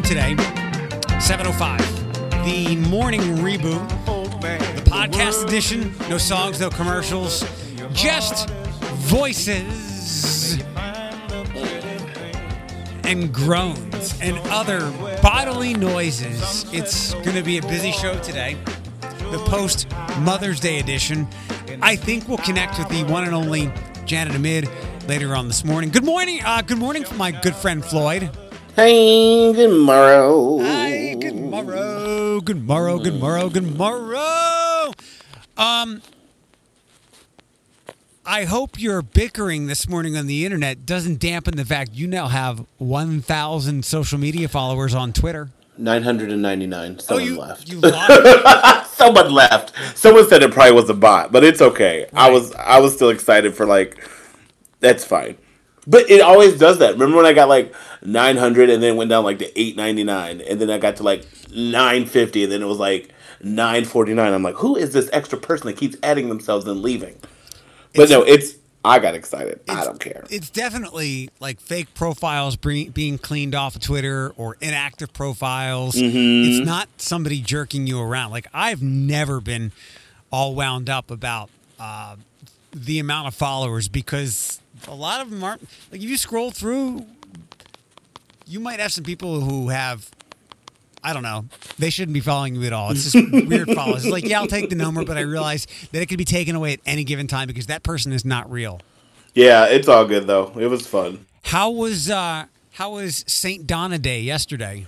time today, 7:05. The morning reboot, the podcast edition. No songs, no commercials, just voices and groans and other bodily noises. It's going to be a busy show today. The post Mother's Day edition. I think we'll connect with the one and only Janet Amid later on this morning. Good morning from my good friend Floyd. Hey, good morrow. Hi, good morrow. Good morrow, good morrow, good morrow. I hope your bickering this morning on the internet doesn't dampen the fact you now have 1,000 social media followers on Twitter. 999. Someone left. You lied. Someone left. Someone said it probably was a bot, but it's okay. Right. I was still excited for that's fine. But it always does that. Remember when I got 900 and then went down to 899 and then I got to 950 and then it was 949. I'm who is this extra person that keeps adding themselves and leaving? But I got excited. I don't care. It's definitely fake profiles being cleaned off of Twitter or inactive profiles. Mm-hmm. It's not somebody jerking you around. I've never been all wound up about the amount of followers because a lot of them aren't. If you scroll through, you might have some people who have, I don't know, they shouldn't be following you at all. It's just weird follows. It's I'll take the number, but I realize that it could be taken away at any given time because that person is not real. Yeah, it's all good, though. It was fun. How was St. Donna Day yesterday?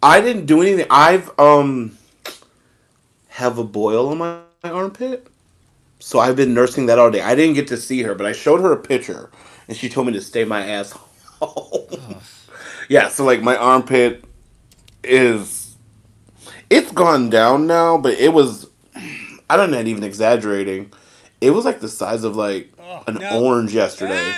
I didn't do anything. I've have a boil on my armpit, so I've been nursing that all day. I didn't get to see her, but I showed her a picture, and she told me to stay my ass home. Oh. Yeah, so my armpit is, it's gone down now, but it was, I'm not even exaggerating, it was the size of orange yesterday.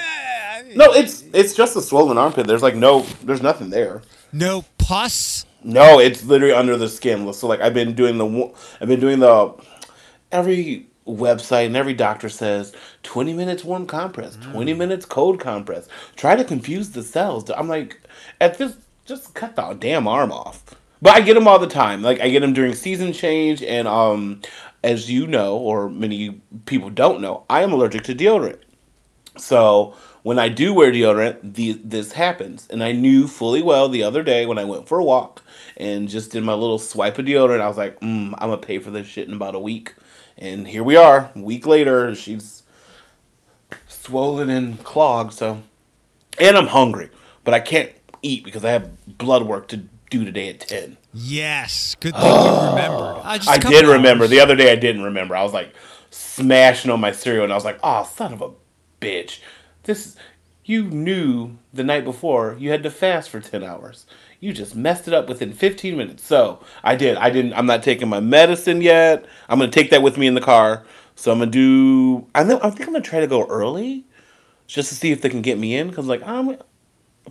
No, it's just a swollen armpit. There's there's nothing there. No pus? No, it's literally under the skin. So I've been doing the every website and every doctor says 20 minutes warm compress, 20 minutes cold compress. Try to confuse the cells. I'm at this, just cut the damn arm off. But I get them all the time. I get them during season change, and as you know, or many people don't know, I am allergic to deodorant. So when I do wear deodorant, this happens. And I knew fully well the other day when I went for a walk and just did my little swipe of deodorant, I was I'm going to pay for this shit in about a week. And here we are, a week later, she's swollen and clogged. So, and I'm hungry, but I can't eat because I have blood work to do today at 10. Yes, good thing you remembered. I did remember. The other day I didn't remember. I was smashing on my cereal and I was son of a bitch. You knew the night before you had to fast for 10 hours. You just messed it up within 15 minutes. So I did. I'm not taking my medicine yet. I'm going to take that with me in the car. So I'm going to do, I think I'm going to try to go early just to see if they can get me in because if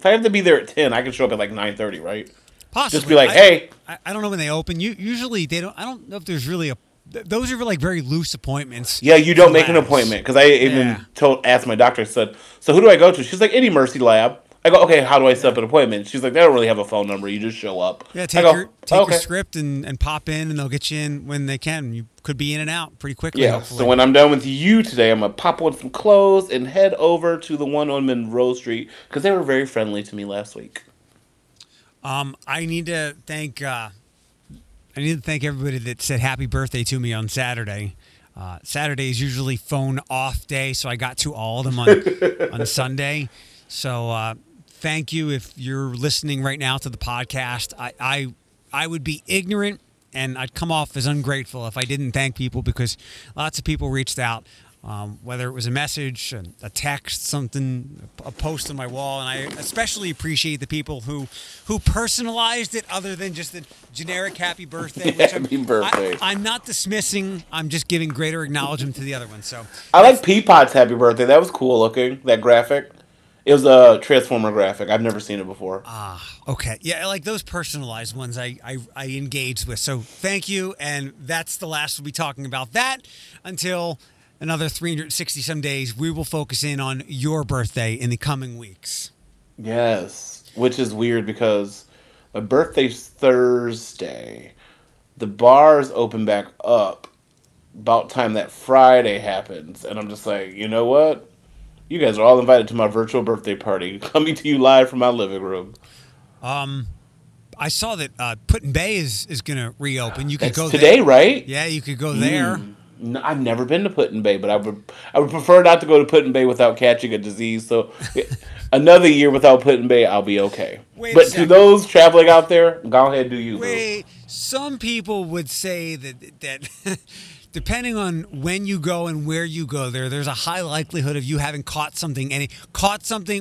I have to be there at 10, I can show up at 9:30, right? Possibly. Just be hey. I don't know when they open. Usually they don't. I don't know if there's really a. Those are very loose appointments. Yeah, you don't make labs. An appointment because I even asked my doctor. I said, "So who do I go to?" She's any Mercy Lab. I go, "Okay, how do I set up an appointment?" She's "They don't really have a phone number. You just show up." Yeah, take your script and pop in, and they'll get you in when they can. You could be in and out pretty quickly. Yeah. Hopefully. So when I'm done with you today, I'm gonna pop on some clothes and head over to the one on Monroe Street because they were very friendly to me last week. I need to thank everybody that said happy birthday to me on Saturday. Saturday is usually phone off day, so I got to all of them on on Sunday. So thank you if you're listening right now to the podcast. I would be ignorant and I'd come off as ungrateful if I didn't thank people because lots of people reached out. Whether it was a message, a text, something, a post on my wall. And I especially appreciate the people who personalized it other than just the generic happy birthday. Happy birthday. I'm not dismissing. I'm just giving greater acknowledgement to the other one. So I like Peapod's happy birthday. That was cool looking, that graphic. It was a Transformer graphic. I've never seen it before. Ah, okay. Yeah, those personalized ones I engaged with. So thank you. And that's the last we'll be talking about that until another 360 some days. We will focus in on your birthday in the coming weeks. Yes, which is weird because My birthday's Thursday. The bars open back up about time that Friday happens. And I'm just like, you know what? You guys are all invited to my virtual birthday party, coming to you live from my living room. I saw that Put-in-Bay is going to reopen. You could go today, there. Right? Yeah, you could go there. No, I've never been to Put-in-Bay, but I would prefer not to go to Put-in-Bay without catching a disease. So another year without Put-in-Bay, I'll be okay. But to those traveling out there, go ahead, do you. Wait, some people would say that depending on when you go and where you go there, there's a high likelihood of you having caught something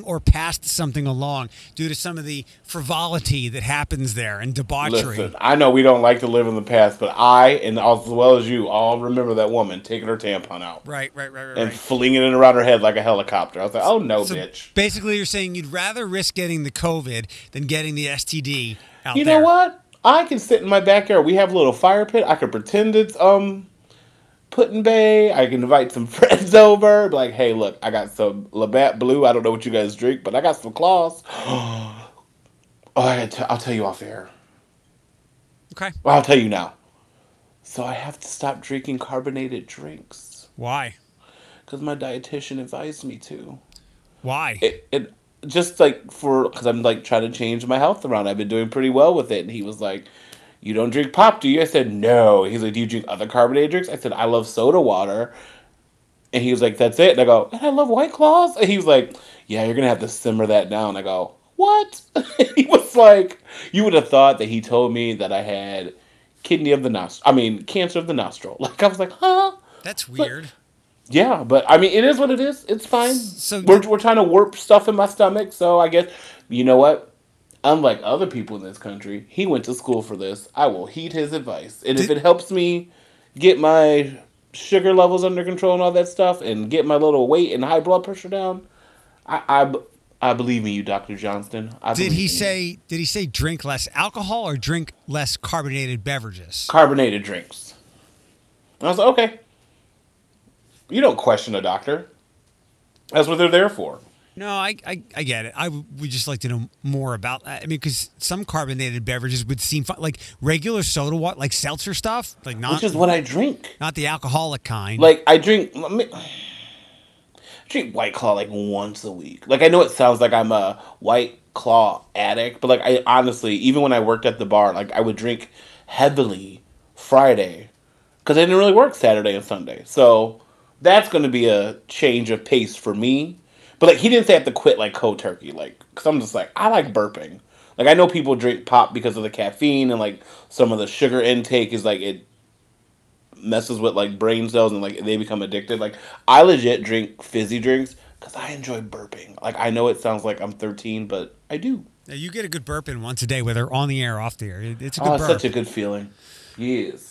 or passed something along due to some of the frivolity that happens there and debauchery. Listen, I know we don't like to live in the past, but I, and as well as you, all remember that woman taking her tampon out. Right. And flinging it around her head like a helicopter. I was like, oh no, so bitch. Basically, you're saying you'd rather risk getting the COVID than getting the STD out there. You know what? I can sit in my backyard. We have a little fire pit. I can pretend it's, Put-in-Bay. I can invite some friends over. Like, hey, look, I got some Labatt Blue. I don't know what you guys drink, but I got some Claws. I'll tell you off air. Okay. Well, I'll tell you now. So I have to stop drinking carbonated drinks. Why? Because my dietitian advised me to. Why? It just like because I'm like trying to change my health around. I've been doing pretty well with it, and he was like, you don't drink pop, do you? I said, no. He's like, do you drink other carbonated drinks? I said, I love soda water. And he was like, that's it? And I go, and I love White Claws? And he was like, yeah, you're going to have to simmer that down. I go, what? He was like, you would have thought that he told me that I had cancer of the nostril. Like, I was like, huh? That's weird. Like, yeah, but I mean, it is what it is. It's fine. So we're trying to warp stuff in my stomach, so I guess, you know what? Unlike other people in this country, he went to school for this. I will heed his advice. And if it helps me get my sugar levels under control and all that stuff and get my little weight and high blood pressure down, I believe in you, Dr. Johnston. Did he say drink less alcohol or drink less carbonated beverages? Carbonated drinks. And I was like, okay. You don't question a doctor. That's what they're there for. No, I get it. I would just like to know more about that. I mean, because some carbonated beverages would seem fun, like regular soda water, like seltzer stuff. Like which is what I drink. Not the alcoholic kind. Like, I drink White Claw like once a week. Like, I know it sounds like I'm a White Claw addict, but like, I honestly, even when I worked at the bar, like, I would drink heavily Friday because I didn't really work Saturday and Sunday. So that's going to be a change of pace for me. But, like, he didn't say I have to quit, like, cold turkey. Like, because I'm just like, I like burping. Like, I know people drink pop because of the caffeine and, like, some of the sugar intake is, like, it messes with, like, brain cells and, like, they become addicted. Like, I legit drink fizzy drinks because I enjoy burping. Like, I know it sounds like I'm 13, but I do. Now, you get a good burp in once a day, whether on the air or off the air. It's a good burp. Such a good feeling. Yes.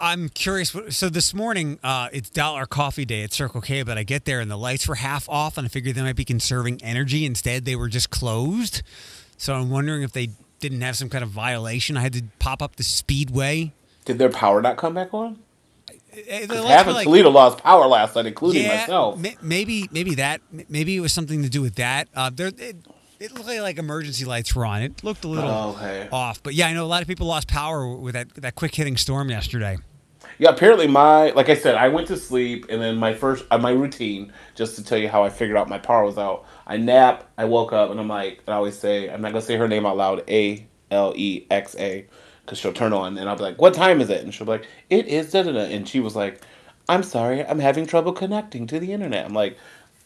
I'm curious. So this morning, it's dollar coffee day at Circle K, but I get there and the lights were half off, and I figured they might be conserving energy. Instead, they were just closed. So I'm wondering if they didn't have some kind of violation. I had to pop up the Speedway. Did their power not come back on? Half of Toledo lost power last night, including myself. Maybe it was something to do with that. It looked like emergency lights were on. It looked a little off. But, yeah, I know a lot of people lost power with that quick-hitting storm yesterday. Yeah, apparently like I said, I went to sleep, and then my routine, just to tell you how I figured out my power was out, I nap, I woke up, and I'm like, I always say, I'm not going to say her name out loud, Alexa, because she'll turn on, and I'll be like, what time is it? And she'll be like, it is da-da-da. And she was like, I'm sorry, I'm having trouble connecting to the internet. I'm like,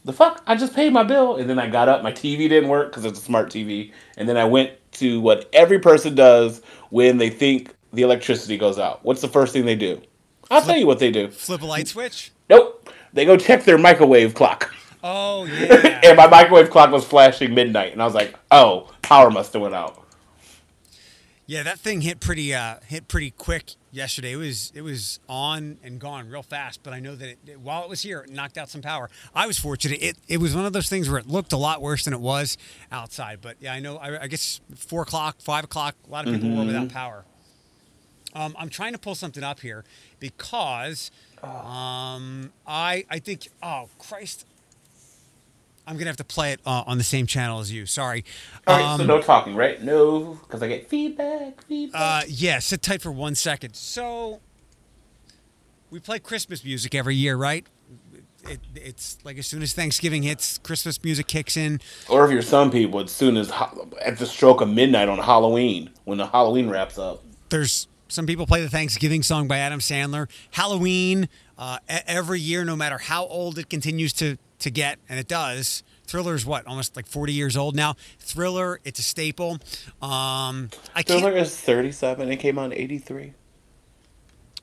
the fuck? I just paid my bill. And then I got up. My TV didn't work because it's a smart TV. And then I went to what every person does when they think the electricity goes out. What's the first thing they do? I'll tell you what they do. Flip a light switch? Nope. They go check their microwave clock. Oh, yeah. And my microwave clock was flashing midnight. And I was like, oh, power must have went out. Yeah, that thing hit pretty quick yesterday. It was on and gone real fast, but I know that while it was here, it knocked out some power. I was fortunate. It was one of those things where it looked a lot worse than it was outside. But yeah, I know. I guess 4 o'clock, 5 o'clock, a lot of people were without power. I'm trying to pull something up here because I think, oh Christ, I'm going to have to play it on the same channel as you. Sorry. All right, so no talking, right? No, because I get feedback. Yeah, sit tight for 1 second. So we play Christmas music every year, right? It's like as soon as Thanksgiving hits, Christmas music kicks in. Or if you're some people, as soon as at the stroke of midnight on Halloween, when the Halloween wraps up. There's some people play the Thanksgiving song by Adam Sandler. Halloween, every year, no matter how old it continues to get, and it does. Thriller's what, almost like 40 years old now. Thriller, it's a staple. Thriller is 37. It came out in 83.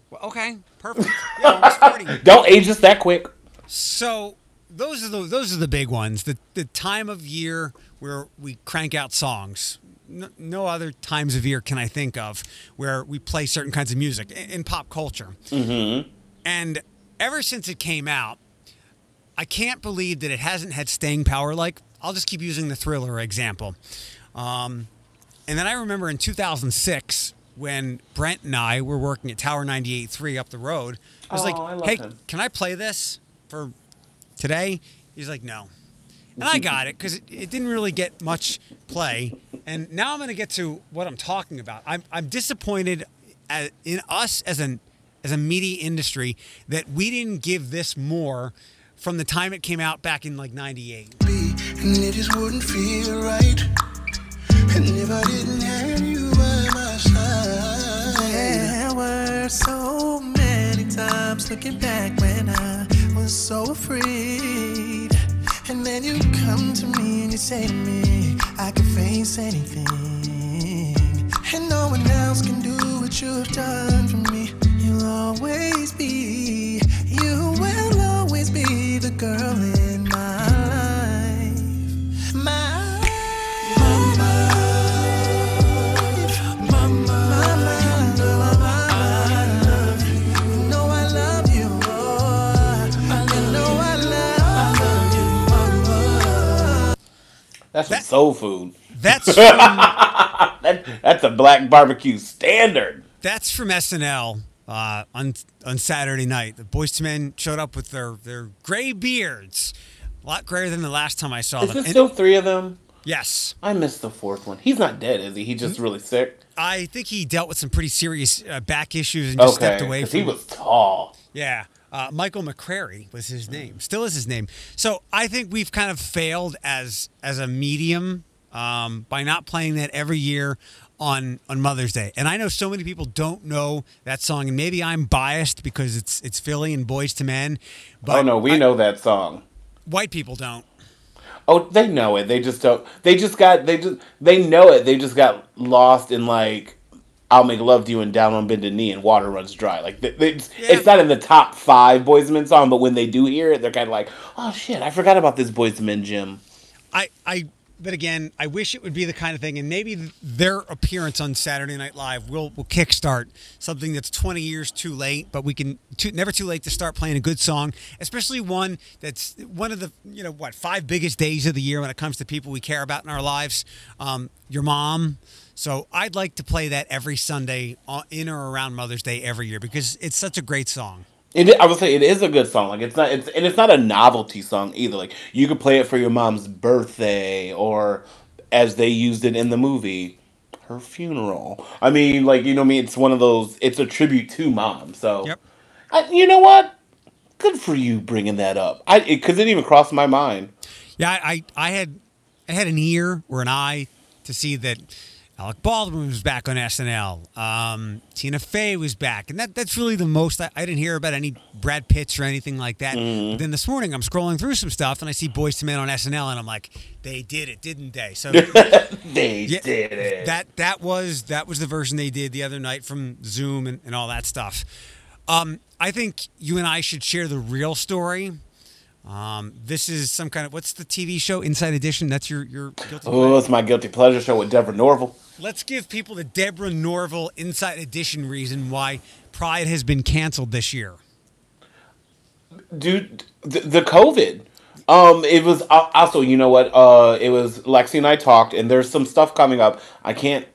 Well, okay, perfect. Yeah, almost 40. Don't age us that quick. So those are the big ones. The time of year where we crank out songs. No other times of year can I think of where we play certain kinds of music in pop culture. Mm-hmm. And ever since it came out, I can't believe that it hasn't had staying power. Like, I'll just keep using the Thriller example. And then I remember in 2006 when Brent and I were working at Tower 98.3 up the road. I was like, hey, can I play this for today? He's like, no. And I got it because it didn't really get much play. And now I'm going to get to what I'm talking about. I'm disappointed in us as a media industry that we didn't give this more from the time it came out back in like 98. And it just wouldn't feel right. And if I didn't have you by my side. There were so many times looking back when I was so afraid. And then you come to me and you say to me, I can face anything. And no one else can do what you've done for me. You'll always be, you will always be the girl in my life. My life, my life. That's that, soul food. That's from, that's a black barbecue standard. That's from SNL on Saturday night. The Boyz II Men showed up with their gray beards, a lot grayer than the last time I saw them. Is there still three of them? Yes. I missed the fourth one. He's not dead, is he? He's just really sick. I think he dealt with some pretty serious back issues and just stepped away. Because he was tall. Yeah. Michael McCrary was his name. Still is his name. So I think we've kind of failed as a medium by not playing that every year on Mother's Day. And I know so many people don't know that song, and maybe I'm biased because it's Philly and Boyz II Men. But we know that song. White people don't. Oh, they know it. They just don't. They know it. They just got lost in like, I'll Make Love to You and Down on Bended Knee and Water Runs Dry. Like it's not in the top five Boyz II Men song, but when they do hear it, they're kind of like, oh shit, I forgot about this Boyz II Men gym. But again, I wish it would be the kind of thing, and maybe their appearance on Saturday Night Live will kickstart something that's 20 years too late. But we can never too late to start playing a good song, especially one that's one of the 5 biggest days of the year when it comes to people we care about in our lives. Your mom. So I'd like to play that every Sunday in or around Mother's Day every year because it's such a great song. I would say it is a good song. Like it's not a novelty song either. Like you could play it for your mom's birthday or, as they used it in the movie, her funeral. I mean, like it's one of those. It's a tribute to mom. So, yep. You know what? Good for you bringing that up. Because it didn't even cross my mind. Yeah, I had an ear or an eye to see that. Alec Baldwin was back on SNL. Tina Fey was back. And that's really the most. I didn't hear about any Brad Pitts or anything like that. But then this morning I'm scrolling through some stuff and I see Boyz II Men on SNL and I'm like, they did it, didn't they? So did it. That was the version they did the other night from Zoom and all that stuff. I think you and I should share the real story. This is some kind of, what's the TV show, Inside Edition? That's your guilty pleasure? Oh, it's my guilty pleasure show with Deborah Norville. Let's give people the Deborah Norville Inside Edition reason why Pride has been canceled this year. Dude, the COVID. It was also, you know what? It was Lexi and I talked, and there's some stuff coming up. I can't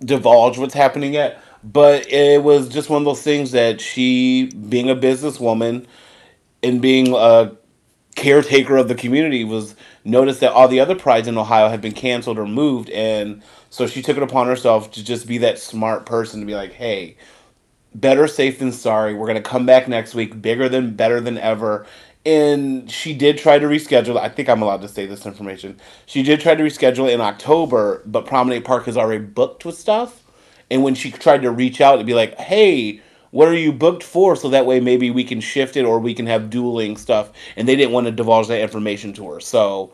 divulge what's happening yet, but it was just one of those things that she, being a businesswoman, and being caretaker of the community was noticed that all the other prides in Ohio had been canceled or moved, and so she took it upon herself to just be that smart person to be like, hey, better safe than sorry. We're going to come back next week, bigger than, better than ever. And she did try to reschedule. I think I'm allowed to say this information. She did try to reschedule in October, but Promenade Park is already booked with stuff. And when she tried to reach out and be like, hey, what are you booked for? So that way maybe we can shift it or we can have dueling stuff. And they didn't want to divulge that information to her. So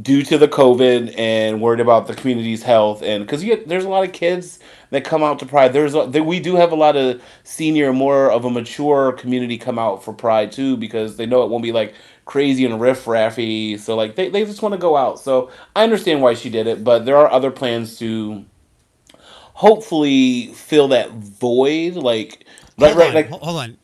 due to the COVID and worried about the community's health, and because there's a lot of kids that come out to Pride. We do have a lot of senior, more of a mature community come out for Pride too, because they know it won't be like crazy and riff-raffy. So like they just want to go out. So I understand why she did it, but there are other plans to hopefully fill that void. Hold on.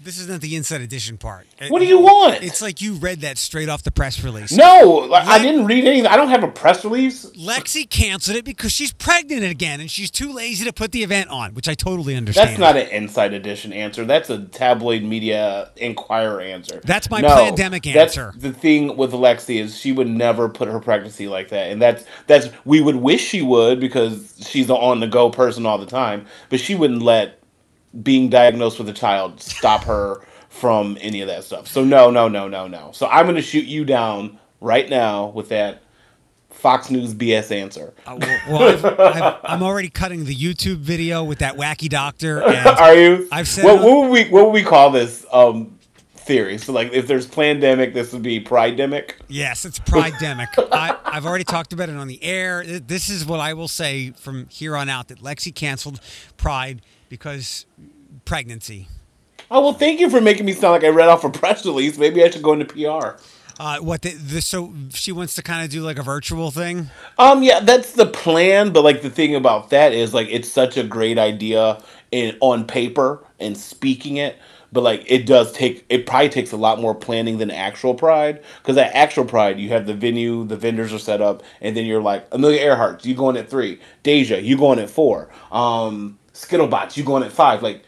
This is not the Inside Edition part. What do you want? It's like you read that straight off the press release. No, I didn't read anything. I don't have a press release. Lexi canceled it because she's pregnant again, and she's too lazy to put the event on, which I totally understand. That's not an Inside Edition answer. That's a tabloid media inquirer answer. That's my pandemic answer. The thing with Lexi is she would never put her pregnancy like that, and that's we would wish she would because she's an on-the-go person all the time, but she wouldn't let being diagnosed with a child stop her from any of that stuff. So no. So I'm going to shoot you down right now with that Fox News BS answer. I'm already cutting the YouTube video with that wacky doctor. And are you? I've said what would we call this theory? So like if there's plandemic, this would be Pride-demic. Yes, it's Pride-demic. I've already talked about it on the air. This is what I will say from here on out, that Lexi canceled Pride because pregnancy. Oh, well, thank you for making me sound like I read off a press release. Maybe I should go into PR. So she wants to kind of do like a virtual thing? Yeah, that's the plan. But like the thing about that is like it's such a great idea on paper and speaking it. But like it probably takes a lot more planning than actual Pride, because at actual Pride you have the venue, the vendors are set up, and then you're like Amelia Earhart, you going at 3, Deja, you going at 4, Skittlebots, you going at 5. Like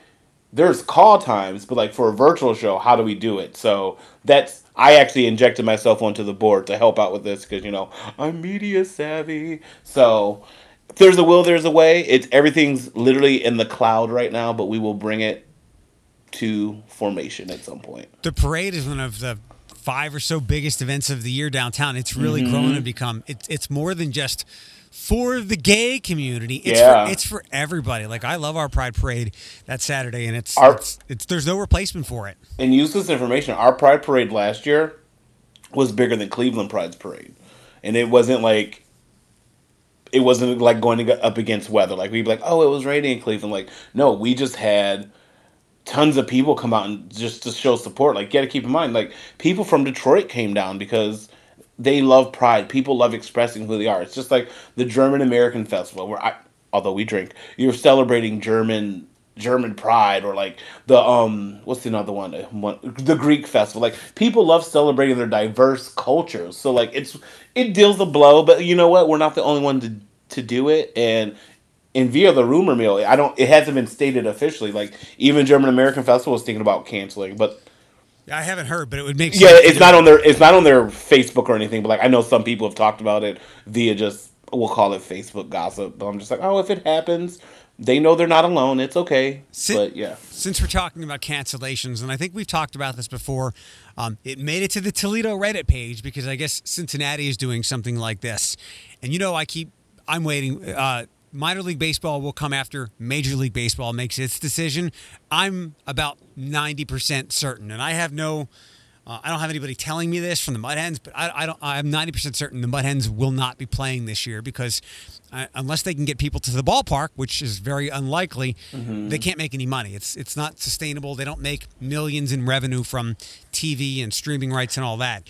there's call times, but like for a virtual show, how do we do it? So that's, I actually injected myself onto the board to help out with this because I'm media savvy. So if there's a will, there's a way. Everything's literally in the cloud right now, but we will bring it to formation at some point. The parade is one of the 5 or so biggest events of the year downtown. It's really grown and become. It's more than just for the gay community. It's for everybody. Like I love our Pride Parade that Saturday, and it's there's no replacement for it. And use this information. Our Pride Parade last year was bigger than Cleveland Pride's parade, and it wasn't like going up against weather. Like we'd be like, oh, it was raining in Cleveland. Like no, we just had tons of people come out and just to show support. Like you got to keep in mind, like people from Detroit came down because they love Pride. People love expressing who they are. It's just like the German American Festival, where although we drink, you're celebrating German Pride, or like the what's another one? The Greek Festival. Like people love celebrating their diverse cultures. So like it deals a blow, but you know what? We're not the only one to do it. And via the rumor mill, it hasn't been stated officially. Like even German American Festival is thinking about canceling, but I haven't heard. But it would make sense. Yeah, it's not on their Facebook or anything. But like I know some people have talked about it via just, we'll call it Facebook gossip. But I'm just like, oh, if it happens, they know they're not alone. It's okay. Since we're talking about cancellations, and I think we've talked about this before, it made it to the Toledo Reddit page because I guess Cincinnati is doing something like this, and I'm waiting. Minor League Baseball will come after Major League Baseball makes its decision. I'm about 90% certain, and I have I don't have anybody telling me this from the Mud Hens, but I'm 90% certain the Mud Hens will not be playing this year because unless they can get people to the ballpark, which is very unlikely, they can't make any money. It's not sustainable. They don't make millions in revenue from TV and streaming rights and all that.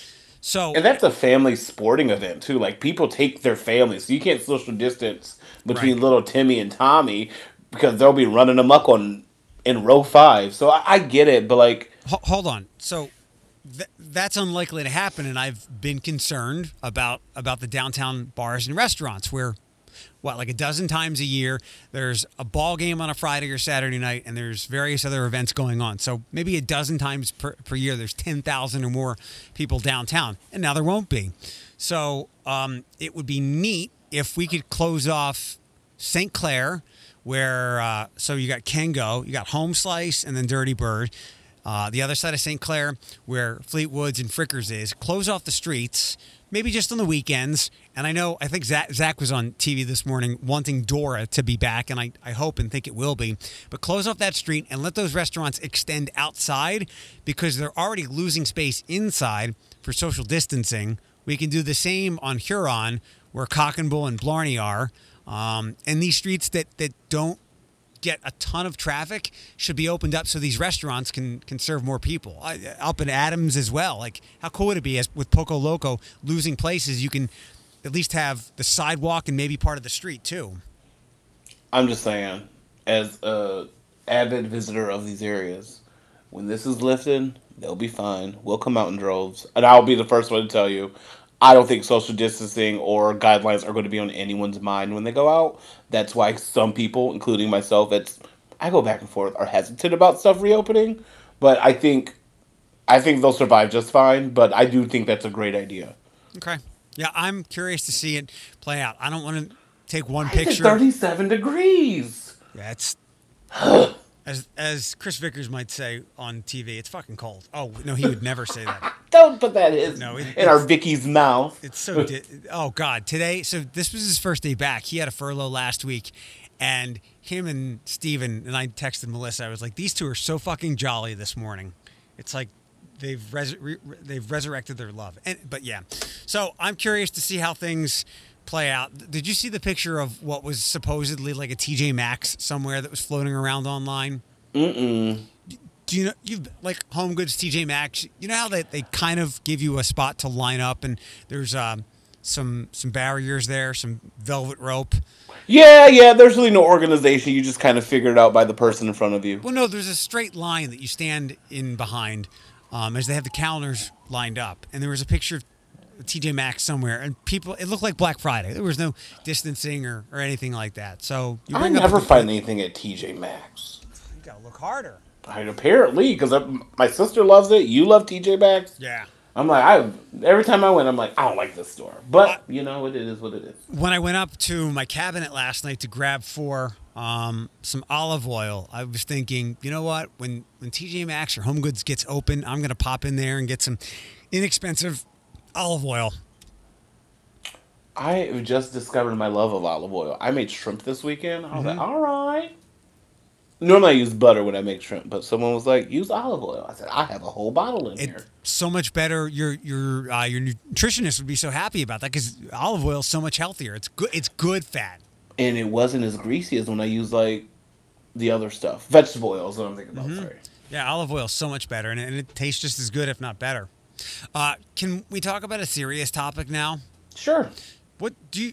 And that's a family sporting event, too. Like, people take their families. So you can't social distance between little Timmy and Tommy because they'll be running amok in row 5. So I get it, but, like... Hold on. So that's unlikely to happen, and I've been concerned about the downtown bars and restaurants where what, like a dozen times a year. There's a ball game on a Friday or Saturday night, and there's various other events going on. So maybe a dozen times per year, there's 10,000 or more people downtown, and now there won't be. So it would be neat if we could close off St. Clair, where so you got Kengo, you got Home Slice, and then Dirty Bird. The other side of St. Clair, where Fleetwood's and Frickers is, close off the streets, maybe just on the weekends. And I think Zach was on TV this morning wanting Dora to be back, and I hope and think it will be. But close off that street and let those restaurants extend outside, because they're already losing space inside for social distancing. We can do the same on Huron, where Cock and Bull and Blarney are. And these streets that don't get a ton of traffic should be opened up so these restaurants can serve more people. Up in Adams as well. Like, how cool would it be, as with Poco Loco losing places, you can at least have the sidewalk and maybe part of the street too. I'm just saying, as an avid visitor of these areas, when this is lifted, they'll be fine. We'll come out in droves. And I'll be the first one to tell you, I don't think social distancing or guidelines are going to be on anyone's mind when they go out. That's why some people, including myself, I go back and forth, are hesitant about stuff reopening. But I think they'll survive just fine. But I do think that's a great idea. Okay. Yeah, I'm curious to see it play out. I don't want to take one picture. 37 degrees. That's as Chris Vickers might say on TV, it's fucking cold. Oh no, he would never say that. Don't put that in our Vicky's mouth. It's so... oh, God. Today, so this was his first day back. He had a furlough last week. And him and Steven, and I texted Melissa, I was like, these two are so fucking jolly this morning. It's like they've resurrected their love. But, yeah. So I'm curious to see how things play out. Did you see the picture of what was supposedly like a TJ Maxx somewhere that was floating around online? Mm-mm. Do you know, like Home Goods, TJ Maxx, you know how they kind of give you a spot to line up, and there's some barriers there, some velvet rope? Yeah, there's really no organization. You just kind of figure it out by the person in front of you. Well, no, there's a straight line that you stand in behind as they have the calendars lined up. And there was a picture of TJ Maxx somewhere, and people, it looked like Black Friday. There was no distancing or anything like that. So you I never find anything at TJ Maxx. You got to look harder. I mean, apparently, because my sister loves it. You love TJ Maxx. Yeah. I'm like, every time I went, I'm like, I don't like this store. But, you know, it is what it is. When I went up to my cabinet last night to grab for some olive oil, I was thinking, you know what? When TJ Maxx or Home Goods gets open, I'm going to pop in there and get some inexpensive olive oil. I just discovered my love of olive oil. I made shrimp this weekend. I was like, all right. Normally I use butter when I make shrimp, but someone was like, use olive oil. I said, I have a whole bottle in here. So much better. Your nutritionist would be so happy about that, because olive oil is so much healthier. It's good fat. And it wasn't as greasy as when I used, like, the other stuff. Vegetable oil is what I'm thinking about, sorry. Yeah, olive oil is so much better, and it tastes just as good, if not better. Can we talk about a serious topic now? Sure. Do you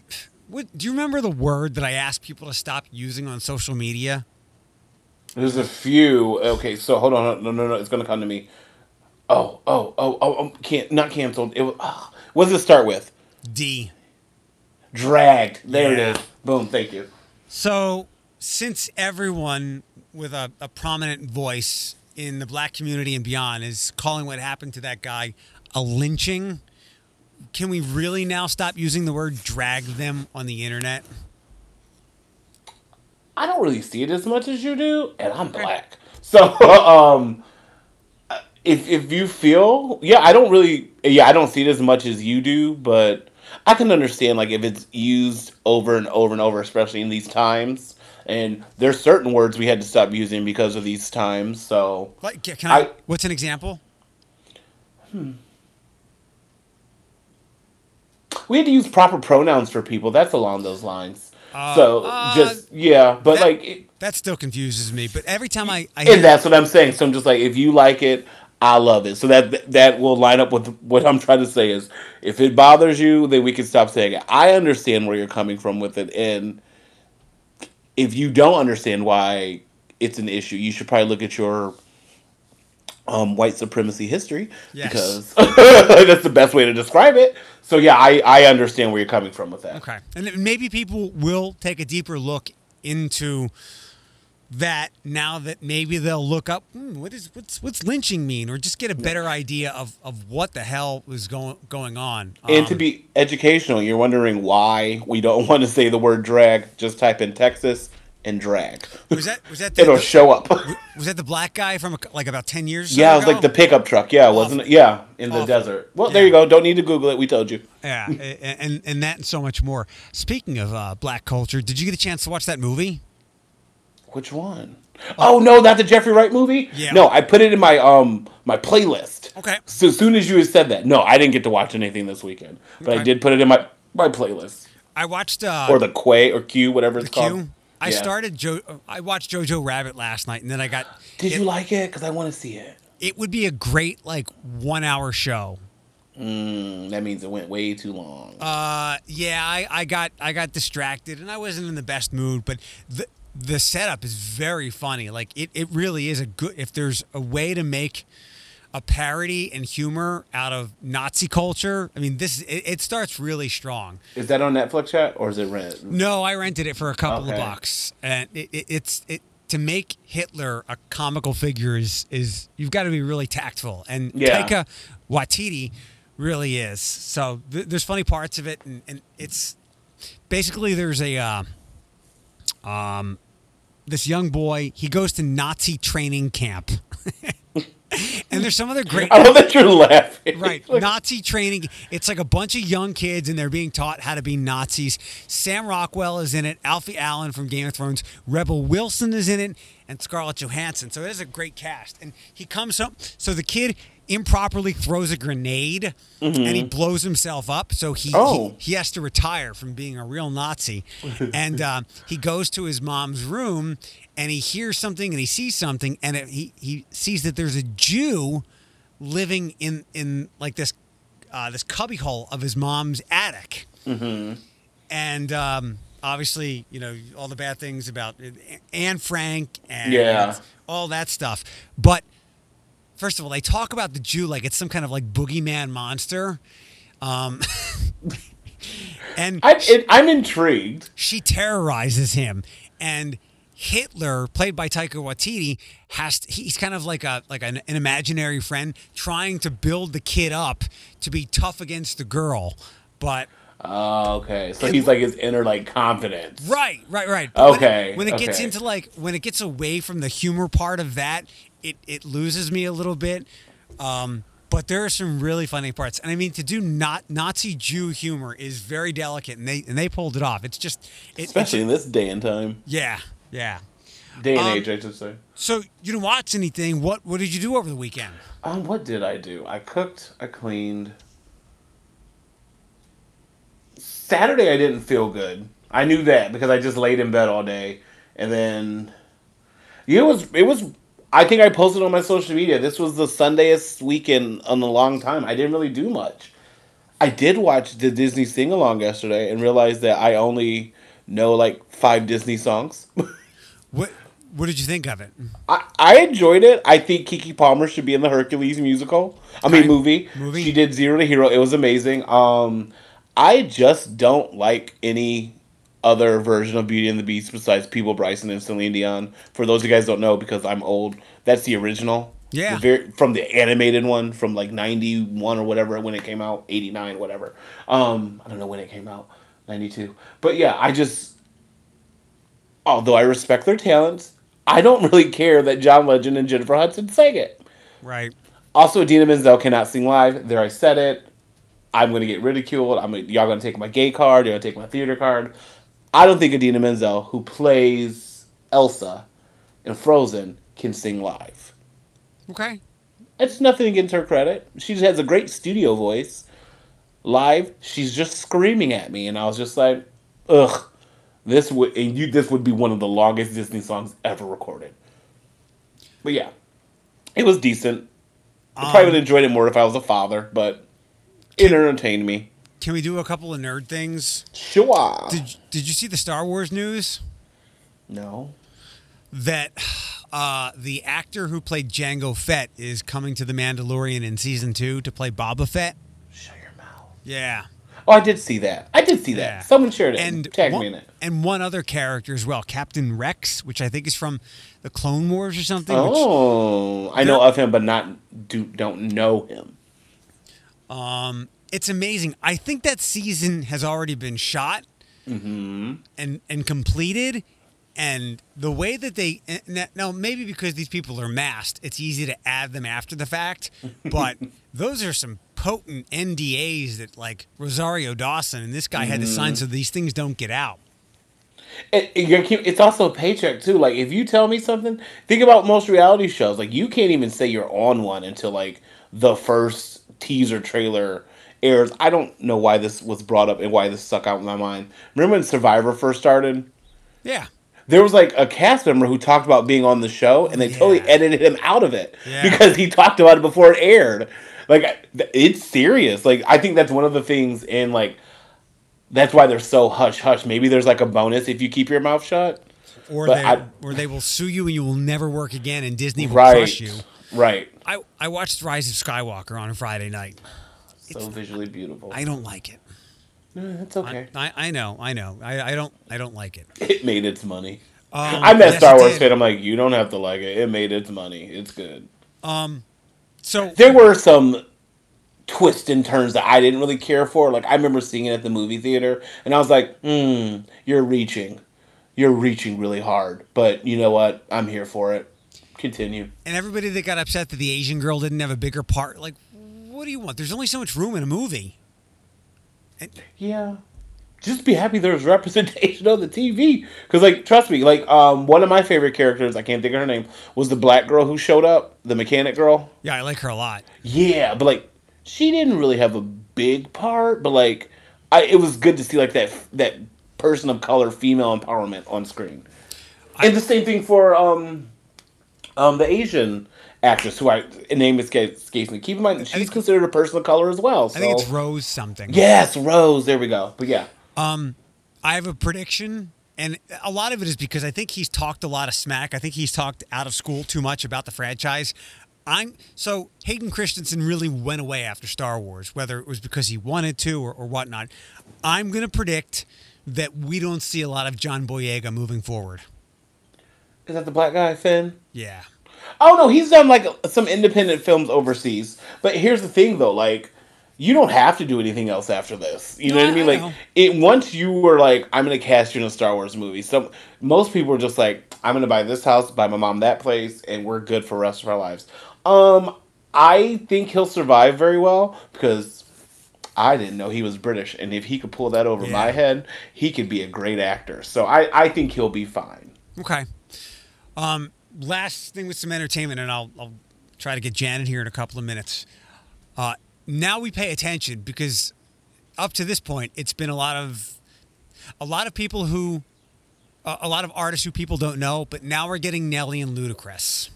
remember the word that I asked people to stop using on social media? There's a few. Okay, so hold on. No. It's going to come to me. Oh. Can't, not canceled. It was, what does it start with? D. Dragged. There it is. Boom. Thank you. So since everyone with a prominent voice in the black community and beyond is calling what happened to that guy a lynching, can we really now stop using the word drag them on the internet? I don't really see it as much as you do, and I'm black. So, if you feel... I don't see it as much as you do, but I can understand, like, if it's used over and over and over, especially in these times. And there's certain words we had to stop using because of these times, so... Like, what's an example? We had to use proper pronouns for people. That's along those lines. That still confuses me. But every time that's what I'm saying. So I'm just like, if you like it, I love it. So that will line up with what I'm trying to say is, if it bothers you, then we can stop saying it. I understand where you're coming from with it, and if you don't understand why it's an issue, you should probably look at your white supremacy history, yes, because that's the best way to describe it. So yeah, I understand where you're coming from with that. Okay, and maybe people will take a deeper look into that now that maybe they'll look up what's lynching mean, or just get a better idea of what the hell was going on. And to be educational, you're wondering why we don't want to say the word drag. Just type in Texas and drag. Was that it'll show up. Was that the black guy from like about 10 years ago? Yeah, it was like the pickup truck. Yeah, wasn't it? Yeah, in the desert. Well, there you go. Don't need to Google it. We told you. Yeah, and that and so much more. Speaking of black culture, did you get a chance to watch that movie? Which one? Oh no, not the Jeffrey Wright movie? Yeah. No, I put it in my my playlist. Okay. So as soon as you had said that. No, I didn't get to watch anything this weekend. But okay, I did put it in my playlist. I watched... or the Quay or Q, whatever it's called. Q. I watched Jojo Rabbit last night, and then I got... Did you like it? Because I want to see it. It would be a great, like, 1-hour show. That means it went way too long. Yeah, I got distracted, and I wasn't in the best mood, but the setup is very funny. Like, it really is a good... If there's a way to make a parody and humor out of Nazi culture, I mean, it starts really strong. Is that on Netflix yet, or is it rent? No, I rented it for a couple of bucks, and it's to make Hitler a comical figure is you've got to be really tactful, and Taika Waititi really is. So there's funny parts of it, and it's basically there's a this young boy, he goes to Nazi training camp. And there's some other great... I love that you're laughing. Right. Like, Nazi training. It's like a bunch of young kids, and they're being taught how to be Nazis. Sam Rockwell is in it. Alfie Allen from Game of Thrones. Rebel Wilson is in it. And Scarlett Johansson. So it is a great cast. And he comes up... So the kid improperly throws a grenade, and he blows himself up. So he has to retire from being a real Nazi. And he goes to his mom's room, and he hears something and he sees something, and he sees that there's a Jew living in like this cubbyhole of his mom's attic. Mm-hmm. And obviously, you know, all the bad things about Anne Frank and all that stuff. But first of all, they talk about the Jew like it's some kind of like boogeyman monster. And I'm intrigued. She terrorizes him, and Hitler, played by Taika Waititi, he's kind of like an imaginary friend trying to build the kid up to be tough against the girl, but... Oh, okay. So he's like his inner like confidence. Right. But okay. When it gets into like, when it gets away from the humor part of that, it loses me a little bit. But there are some really funny parts, and I mean, to do Nazi Jew humor is very delicate, and they pulled it off. It's just especially in this day and time. Yeah. Day and age, I should say. So you didn't watch anything. What did you do over the weekend? What did I do? I cooked. I cleaned. Saturday I didn't feel good. I knew that because I just laid in bed all day, and then it was. I think I posted on my social media. This was the Sundayest weekend in a long time. I didn't really do much. I did watch the Disney sing along yesterday and realized that I only know like 5 Disney songs. What did you think of it? I enjoyed it. I think Keke Palmer should be in the Hercules musical. movie. She did Zero to Hero. It was amazing. I just don't like any other version of Beauty and the Beast besides Peeble Bryson and Celine Dion. For those of you guys who don't know, because I'm old, that's the original. Yeah. From the animated one from like 91 or whatever when it came out, 89, whatever. I don't know when it came out, 92. But yeah, although I respect their talents, I don't really care that John Legend and Jennifer Hudson sang it. Right. Also, Idina Menzel cannot sing live. There, I said it. I'm going to get ridiculed. Y'all going to take my gay card. You're going to take my theater card. I don't think Idina Menzel, who plays Elsa in Frozen, can sing live. Okay. It's nothing against her credit. She has a great studio voice. Live, she's just screaming at me. And I was just like, ugh. This would be one of the longest Disney songs ever recorded. But yeah, it was decent. I probably would have enjoyed it more if I was a father, but... It entertained me. Can we do a couple of nerd things? Sure. Did you see the Star Wars news? No. That The actor who played Jango Fett is coming to The Mandalorian in season 2 to play Boba Fett. Shut your mouth. Yeah. Oh, I did see that. Yeah. Someone shared it. And tagged me in it. And one other character as well, Captain Rex, which I think is from the Clone Wars or something. Oh, I know of him, but don't know him. It's amazing. I think that season has already been shot and completed. And the way that they now, maybe because these people are masked, it's easy to add them after the fact. But those are some potent NDAs that, like, Rosario Dawson and this guy had to sign so these things don't get out. It's also a paycheck too. Like, if you tell me something, think about most reality shows. Like, you can't even say you're on one until like the first teaser trailer airs. I don't know why this was brought up and why this stuck out in my mind. Remember when Survivor first started? Yeah. There was, like, a cast member who talked about being on the show, and they totally edited him out of it because he talked about it before it aired. Like, it's serious. Like, I think that's one of the things, and, like, that's why they're so hush-hush. Maybe there's, like, a bonus if you keep your mouth shut. Or they will sue you and you will never work again, and Disney will crush you. Right. I watched Rise of Skywalker on a Friday night. It's visually beautiful. I don't like it. That's okay. I know. I don't like it. It made its money. I'm that Star Wars fan. I'm like, you don't have to like it. It made its money. It's good. So there were some twists and turns that I didn't really care for. Like, I remember seeing it at the movie theater, and I was like, you're reaching. You're reaching really hard. But you know what? I'm here for it. Continue. And everybody that got upset that the Asian girl didn't have a bigger part, like, what do you want? There's only so much room in a movie. Yeah, just be happy there's representation on the TV. Because, like, trust me, like, one of my favorite characters, I can't think of her name, was the black girl who showed up, the mechanic girl. Yeah, I like her a lot. Yeah, but, like, she didn't really have a big part, but, like, it was good to see, like, that person of color, female empowerment on screen. And the same thing for the Asian actress, who name escapes me. Keep in mind, she's considered a person of color as well. So. I think it's Rose something. Yes, Rose. There we go. But yeah. I have a prediction, and a lot of it is because I think he's talked a lot of smack. I think he's talked out of school too much about the franchise. So Hayden Christensen really went away after Star Wars, whether it was because he wanted to or whatnot. I'm going to predict that we don't see a lot of John Boyega moving forward. Is that the black guy, Finn? Yeah. Oh, no, he's done, like, some independent films overseas. But here's the thing, though. Like, you don't have to do anything else after this. You know what I mean? Like, once you were like, I'm going to cast you in a Star Wars movie. So most people are just like, I'm going to buy this house, buy my mom that place, and we're good for the rest of our lives. I think he'll survive very well because I didn't know he was British. And if he could pull that over my head, he could be a great actor. So I think he'll be fine. Okay. Last thing with some entertainment, and I'll try to get Janet here in a couple of minutes. Now we pay attention, because up to this point, it's been a lot of people who, a lot of artists who people don't know, but now we're getting Nelly and Ludacris.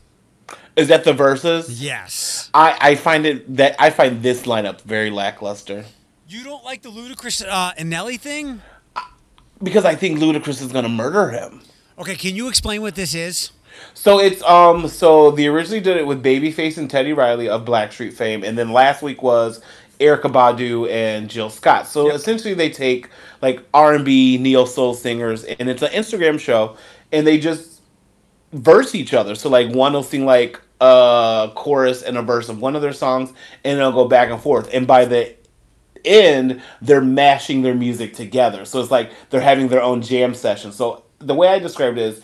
Is that the verses? Yes. I find this lineup very lackluster. You don't like the Ludacris and Nelly thing? Because I think Ludacris is going to murder him. Okay, can you explain what this is? So it's so they originally did it with Babyface and Teddy Riley of Blackstreet fame, and then last week was Erykah Badu and Jill Scott. So essentially they take, like, R&B neo soul singers, and it's an Instagram show, and they just verse each other. So, like, one will sing, like, a chorus and a verse of one of their songs, and it'll go back and forth. And by the end, they're mashing their music together. So it's like they're having their own jam session. So the way I describe it is,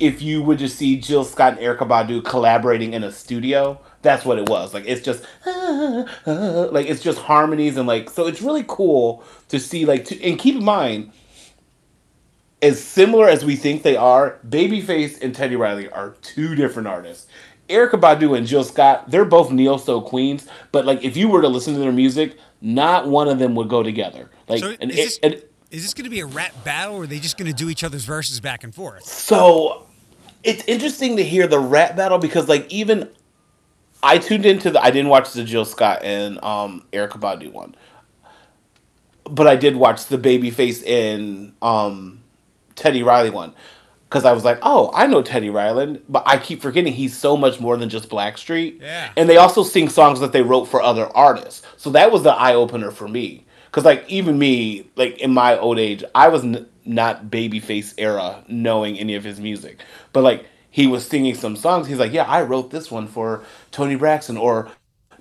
if you would just see Jill Scott and Erykah Badu collaborating in a studio, that's what it was. Like, it's just, like, it's just harmonies, and, like, so it's really cool to see, like, and keep in mind, as similar as we think they are, Babyface and Teddy Riley are two different artists. Erykah Badu and Jill Scott, they're both neo-soul queens, but, like, if you were to listen to their music, not one of them would go together. Like, so is this going to be a rap battle, or are they just going to do each other's verses back and forth? So it's interesting to hear the rap battle, because, like, even I tuned into I didn't watch the Jill Scott and Erykah Badu one, but I did watch the Babyface and Teddy Riley one. because I was like, oh, I know Teddy Riley, but I keep forgetting he's so much more than just Blackstreet. Yeah. And they also sing songs that they wrote for other artists. So that was the eye-opener for me. Because, like, even me, like, in my old age, I was not Babyface era knowing any of his music. But, like, he was singing some songs. He's like, yeah, I wrote this one for Tony Braxton, or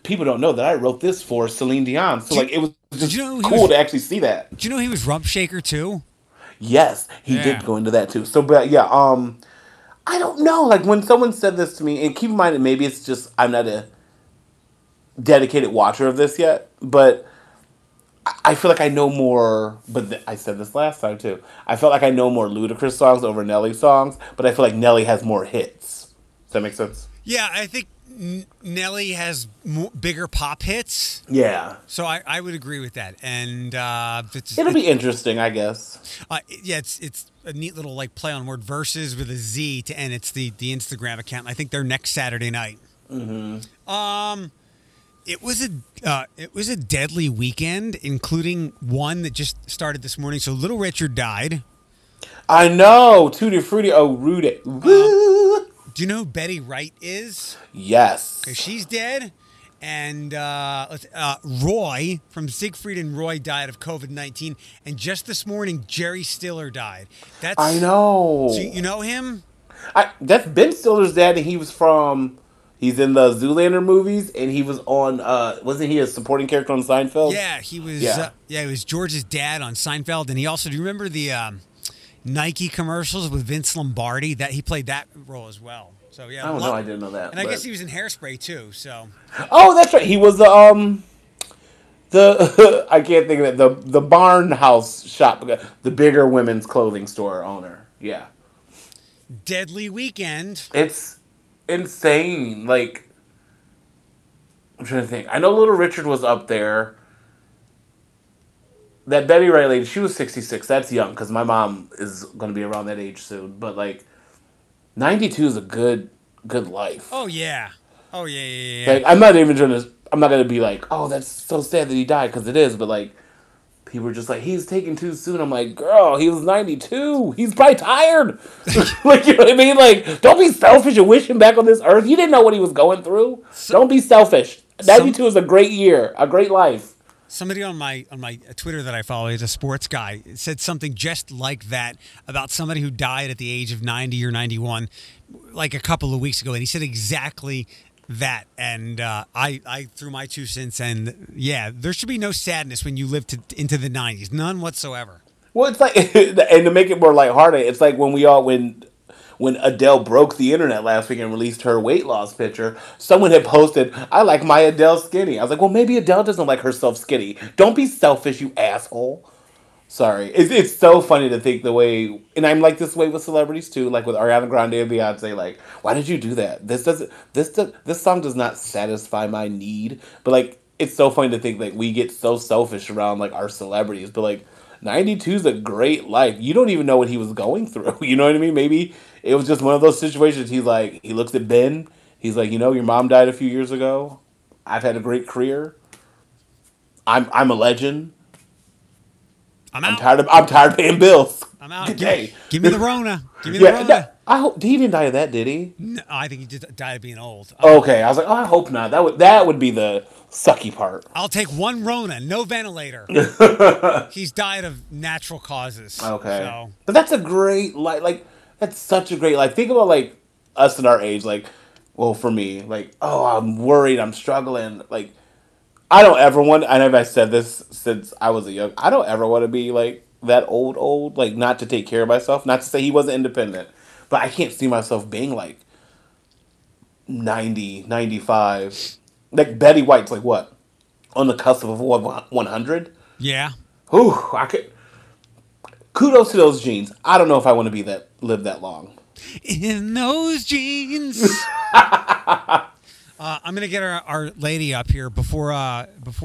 people don't know that I wrote this for Celine Dion. So, like, it was just cool to actually see that. Did you know he was Rump Shaker, too? Yes, he did go into that, too. So, but, yeah, I don't know. Like, when someone said this to me, and keep in mind that maybe it's just I'm not a dedicated watcher of this yet, but I feel like I know more, but I said this last time too. I felt like I know more Ludacris songs over Nelly songs, but I feel like Nelly has more hits. Does that make sense? Yeah, I think Nelly has bigger pop hits. Yeah. So I would agree with that. And it'll be interesting, I guess. Yeah, it's a neat little like play on word verses with a Z to end. It's the Instagram account. I think they're next Saturday night. Mm-hmm. It was a deadly weekend, including one that just started this morning. So Little Richard died. I know. Tutti Frutti, oh Rudy. Do you know who Betty Wright is? Yes. Okay, she's dead. And Roy from Siegfried and Roy died of COVID-19. And just this morning, Jerry Stiller died. I know. So you know him? That's Ben Stiller's dad, and he was from... He's in the Zoolander movies, and he was on, wasn't he a supporting character on Seinfeld? Yeah, he was, he was George's dad on Seinfeld, and he also, do you remember the Nike commercials with Vince Lombardi? That he played that role as well. So yeah, I didn't know that. And I guess he was in Hairspray, too, so. Oh, that's right, he was the I can't think of it, the barn house shop, the bigger women's clothing store owner, yeah. Deadly weekend. It's insane. Like, I'm trying to think. I know Little Richard was up there. That Betty Wright lady, she was 66. That's young, because my mom is going to be around that age soon. But, like, 92 is a good life. Oh, yeah. Oh, yeah. Like, I'm not going to be like, oh, that's so sad that he died, because it is. But, like, people were just like, he's taken too soon. I'm like, girl, he was 92. He's probably tired. Like, you know what I mean? Like, don't be selfish and wish him back on this earth. You didn't know what he was going through. Don't be selfish. 92 is a great year, a great life. Somebody on my Twitter that I follow is a sports guy. Said something just like that about somebody who died at the age of 90 or 91, like a couple of weeks ago. And he said exactly that, and I threw my 2 cents, and yeah, there should be no sadness when you live into the 90s, none whatsoever. Well, it's like, and to make it more lighthearted, it's like when Adele broke the internet last week and released her weight loss picture, someone had posted, "I like my Adele skinny." I was like, well, maybe Adele doesn't like herself skinny. Don't be selfish, you asshole. Sorry, it's so funny to think the way, and I'm like this way with celebrities too, like with Ariana Grande and Beyonce. Like, why did you do that? This song does not satisfy my need. But like, it's so funny to think like we get so selfish around like our celebrities. But like, 92's a great life. You don't even know what he was going through. You know what I mean? Maybe it was just one of those situations. He looks at Ben. He's like, you know, your mom died a few years ago. I've had a great career. I'm a legend. I'm tired of paying bills. I'm out. Give me the Rona. Give me the Rona. No, I hope he didn't die of that, did he? No, I think he just died of being old. Okay, I was like, oh, I hope not. That would be the sucky part. I'll take one Rona, no ventilator. He's died of natural causes. Okay, so. But that's a great life. Like, that's such a great life. Think about like us in our age. Like, well, for me, like, oh, I'm worried, I'm struggling, like. I don't ever want, I know I've said this since I was young, I don't ever want to be like that old, like not to take care of myself, not to say he wasn't independent, but I can't see myself being like 90, 95. Like Betty White's like what? On the cusp of 100? Yeah. Whew, kudos to those jeans. I don't know if I want to be live that long. In those jeans. I'm gonna get our lady up here before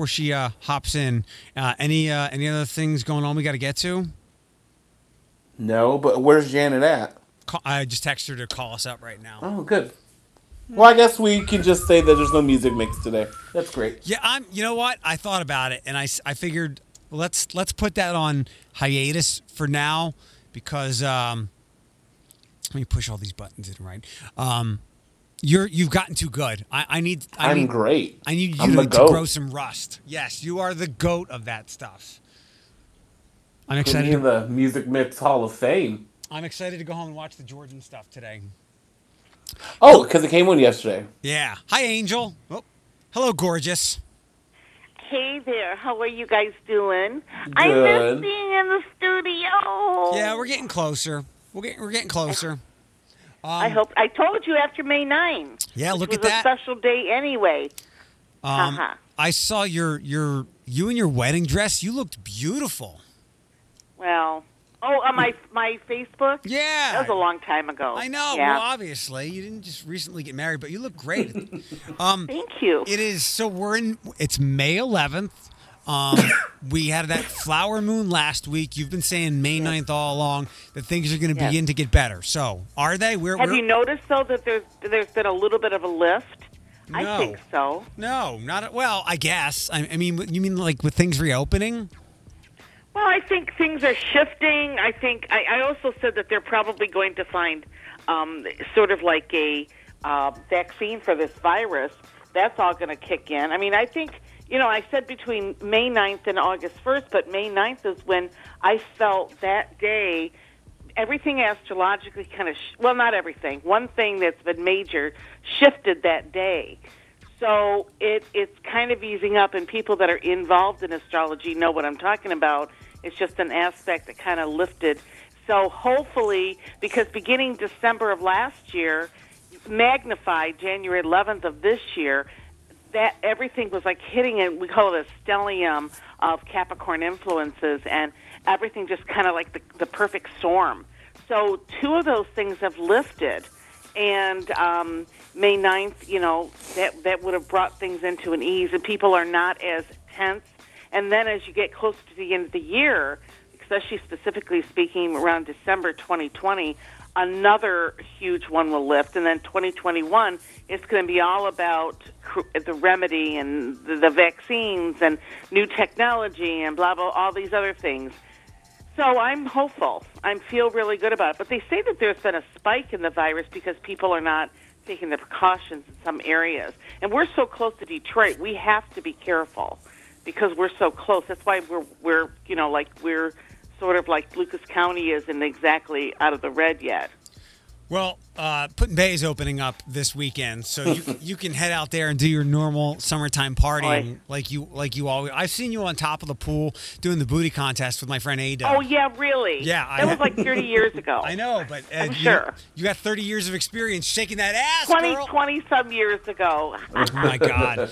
she hops in. Any other things going on we got to get to? No, but where's Janet at? I just texted her to call us up right now. Oh, good. Well, I guess we can just say that there's no music mix today. That's great. Yeah, you know what? I thought about it, and I figured let's put that on hiatus for now because Let me push all these buttons in right. You've gotten too good. I'm great. I need you to grow some rust. Yes, you are the GOAT of that stuff. I'm excited. In the Music Myths Hall of Fame. I'm excited to go home and watch the Jordan stuff today. Oh, because it came on yesterday. Yeah. Hi, Angel. Oh, hello, gorgeous. Hey there. How are you guys doing? Good. I miss being in the studio. Yeah, we're getting closer. We're getting closer. I hope. I told you after May 9. Yeah, look at that. It was a special day anyway. I saw you in your wedding dress. You looked beautiful. Well, on my Facebook. Yeah, that was a long time ago. I know. Yeah. Well, obviously, you didn't just recently get married, but you look great. Thank you. It is so. It's May 11th. We had that flower moon last week. You've been saying May 9th all along that things are going to begin to get better. So, are they? Have you noticed, though, that there's been a little bit of a lift? No. I think so. No, well, I guess. I mean, you mean like with things reopening? Well, I think things are shifting. I think I also said that they're probably going to find sort of like a vaccine for this virus. That's all going to kick in. I mean, I think... You know, I said between May 9th and August 1st, but May 9th is when I felt that day everything astrologically kind of, well, not everything. One thing that's been major shifted that day. So it's kind of easing up, and people that are involved in astrology know what I'm talking about. It's just an aspect that kind of lifted. So hopefully, because beginning December of last year, magnified January 11th of this year, that everything was like hitting, and we call it a stellium of Capricorn influences, and everything just kind of like the perfect storm. So two of those things have lifted, and May 9th, you know, that would have brought things into an ease, and people are not as tense. And then as you get close to the end of the year, especially specifically speaking around December 2020, another huge one will lift, and then 2021, it's going to be all about the remedy and the vaccines and new technology and blah, blah, all these other things. So I'm hopeful. I feel really good about it. But they say that there's been a spike in the virus because people are not taking the precautions in some areas. And we're so close to Detroit, we have to be careful because we're so close. That's why we're you know, like we're sort of like Lucas County isn't exactly out of the red yet. Well, Put-in-Bay is opening up this weekend, so you can head out there and do your normal summertime partying like you always. I've seen you on top of the pool doing the booty contest with my friend Ada. Oh yeah, really? Yeah, that was like 30 years ago. I know, but I'm sure you got 30 years of experience shaking that ass. 20 some years ago. Oh my God.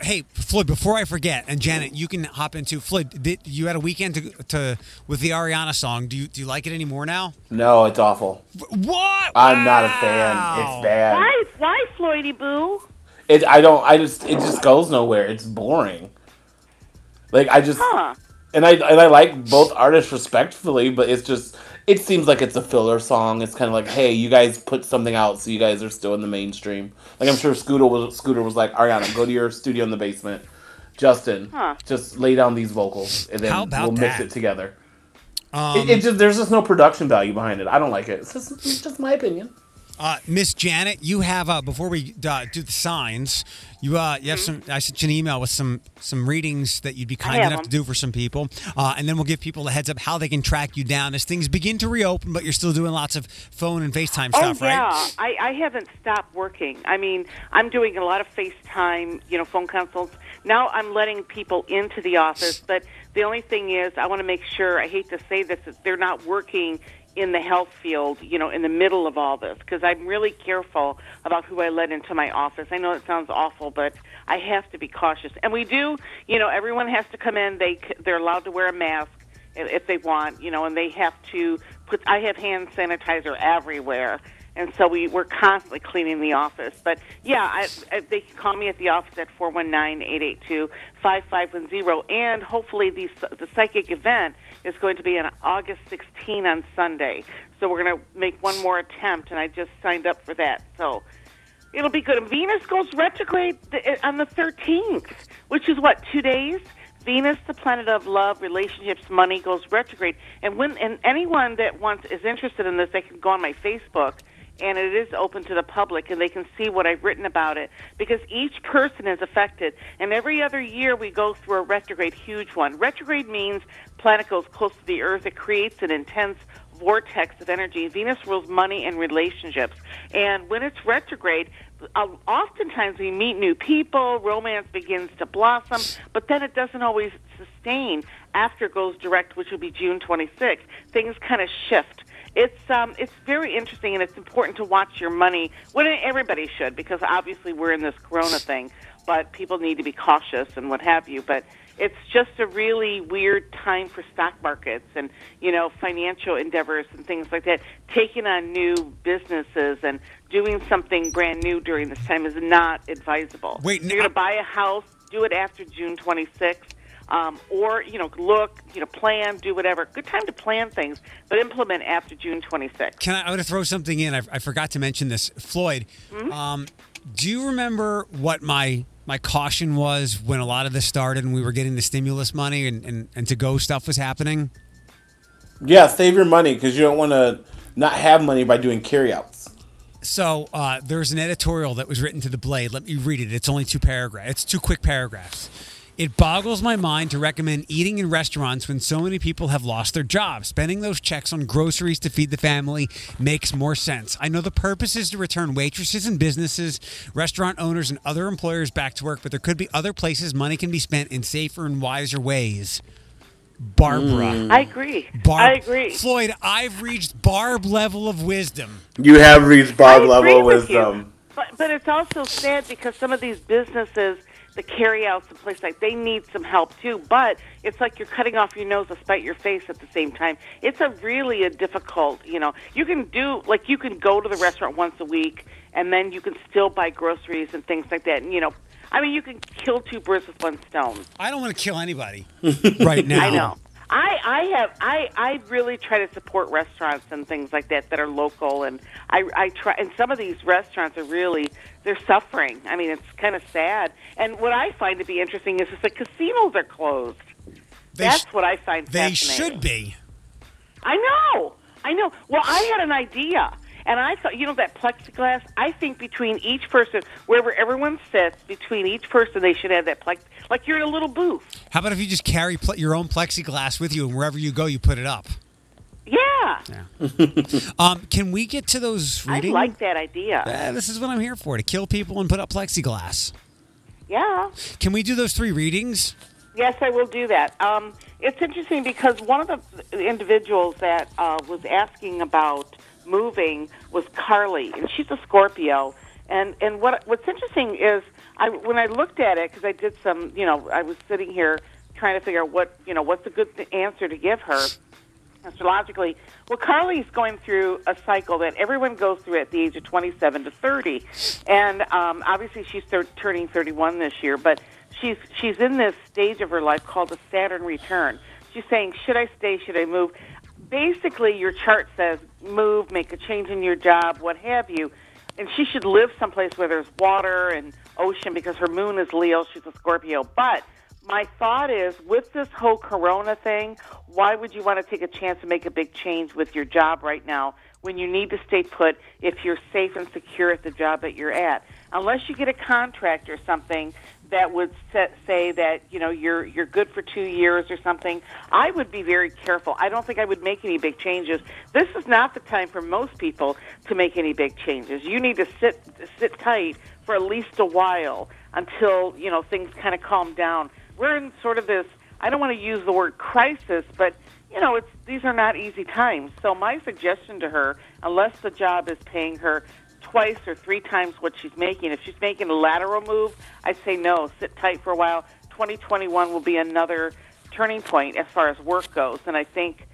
Hey, Floyd, before I forget, and Janet, you can hop into Floyd. You had a weekend to with the Ariana song. Do you like it anymore now? No, it's awful. What? I'm not a fan. It's bad. Why, Floydy Boo? It just goes nowhere. It's boring. Like I just and I like both artists respectfully, but it's just it seems like it's a filler song. It's kind of like, hey, you guys put something out, so you guys are still in the mainstream. Like I'm sure Scooter was like, Ariana, go to your studio in the basement. Justin, just lay down these vocals, and then we'll mix it together. There's just no production value behind it. I don't like it. It's just my opinion. Miss Janet, you have before we do the signs, you have some. I sent you an email with some readings that you'd be kind enough to do for some people, and then we'll give people a heads up how they can track you down as things begin to reopen. But you're still doing lots of phone and FaceTime stuff, right? Yeah, I haven't stopped working. I mean, I'm doing a lot of FaceTime, you know, phone consults. Now I'm letting people into the office, but the only thing is I want to make sure, I hate to say this, that they're not working in the health field, you know, in the middle of all this, because I'm really careful about who I let into my office. I know it sounds awful, but I have to be cautious. And we do, you know, everyone has to come in. They're allowed to wear a mask if they want, you know, and they have to I have hand sanitizer everywhere. And so we're constantly cleaning the office. But, yeah, they can call me at the office at 419-882-5510. And hopefully the psychic event is going to be on August 16 on Sunday. So we're going to make one more attempt, and I just signed up for that. So it'll be good. And Venus goes retrograde on the 13th, which is, 2 days? Venus, the planet of love, relationships, money, goes retrograde. And anyone that is interested in this, they can go on my Facebook, and it is open to the public, and they can see what I've written about it, because each person is affected. And every other year we go through a retrograde, huge one. Retrograde means planet goes close to the Earth. It creates an intense vortex of energy. Venus rules money and relationships. And when it's retrograde, oftentimes we meet new people, romance begins to blossom, but then it doesn't always sustain. After it goes direct, which will be June 26th, things kind of shift. It's very interesting, and it's important to watch your money. Well, everybody should, because obviously we're in this corona thing, but people need to be cautious and what have you. But it's just a really weird time for stock markets and, you know, financial endeavors and things like that. Taking on new businesses and doing something brand new during this time is not advisable. Wait, you're going to buy a house, do it after June 26th. Or, you know, look, you know, plan, do whatever. Good time to plan things, but implement after June 26th. I'm going to throw something in. I forgot to mention this. Floyd, do you remember what my caution was when a lot of this started and we were getting the stimulus money and to-go stuff was happening? Yeah, save your money, because you don't want to not have money by doing carryouts. So there's an editorial that was written to The Blade. Let me read it. It's only two paragraphs. It's two quick paragraphs. It boggles my mind to recommend eating in restaurants when so many people have lost their jobs. Spending those checks on groceries to feed the family makes more sense. I know the purpose is to return waitresses and businesses, restaurant owners, and other employers back to work, but there could be other places money can be spent in safer and wiser ways. Barbara. I agree. I agree. Floyd, I've reached Barb level of wisdom. You have reached Barb level of wisdom. But it's also sad, because some of these businesses, the carryouts and places like, they need some help too, but it's like you're cutting off your nose to spite your face at the same time. It's a difficult, you know, you can go to the restaurant once a week, and then you can still buy groceries and things like that. And, you know, I mean, you can kill two birds with one stone. I don't want to kill anybody right now. I know. I really try to support restaurants and things like that are local, and I try, and some of these restaurants are really, they're suffering. I mean, it's kind of sad. And what I find to be interesting is just that casinos are closed. That's what I find fascinating. They should be. I know. Well, I had an idea. And I thought, you know, that plexiglass, I think between each person, wherever everyone sits, between each person, they should have that plexiglass. Like you're in a little booth. How about if you just carry your own plexiglass with you, and wherever you go, you put it up? Yeah. Can we get to those readings? I like that idea. This is what I'm here for, to kill people and put up plexiglass. Yeah. Can we do those three readings? Yes, I will do that. It's interesting, because one of the individuals that was asking about moving was Carly, and she's a Scorpio. And what's interesting is, when I looked at it, because I did some, you know, I was sitting here trying to figure out what's a good answer to give her astrologically. Well, Carly's going through a cycle that everyone goes through at the age of 27 to 30, and obviously she's turning 31 this year, but she's in this stage of her life called the Saturn return. She's saying, should I stay? Should I move? Basically, your chart says move, make a change in your job, what have you. And she should live someplace where there's water and ocean, because her moon is Leo. She's a Scorpio. But my thought is, with this whole corona thing, why would you want to take a chance to make a big change with your job right now when you need to stay put if you're safe and secure at the job that you're at? Unless you get a contract or something that would say that, you know, you're good for 2 years or something, I would be very careful. I don't think I would make any big changes. This is not the time for most people to make any big changes. You need to sit tight for at least a while until, you know, things kind of calm down. We're in sort of this, I don't want to use the word crisis, but, you know, these are not easy times. So my suggestion to her, unless the job is paying her twice or three times what she's making. If she's making a lateral move, I'd say no, sit tight for a while. 2021 will be another turning point as far as work goes, and I think,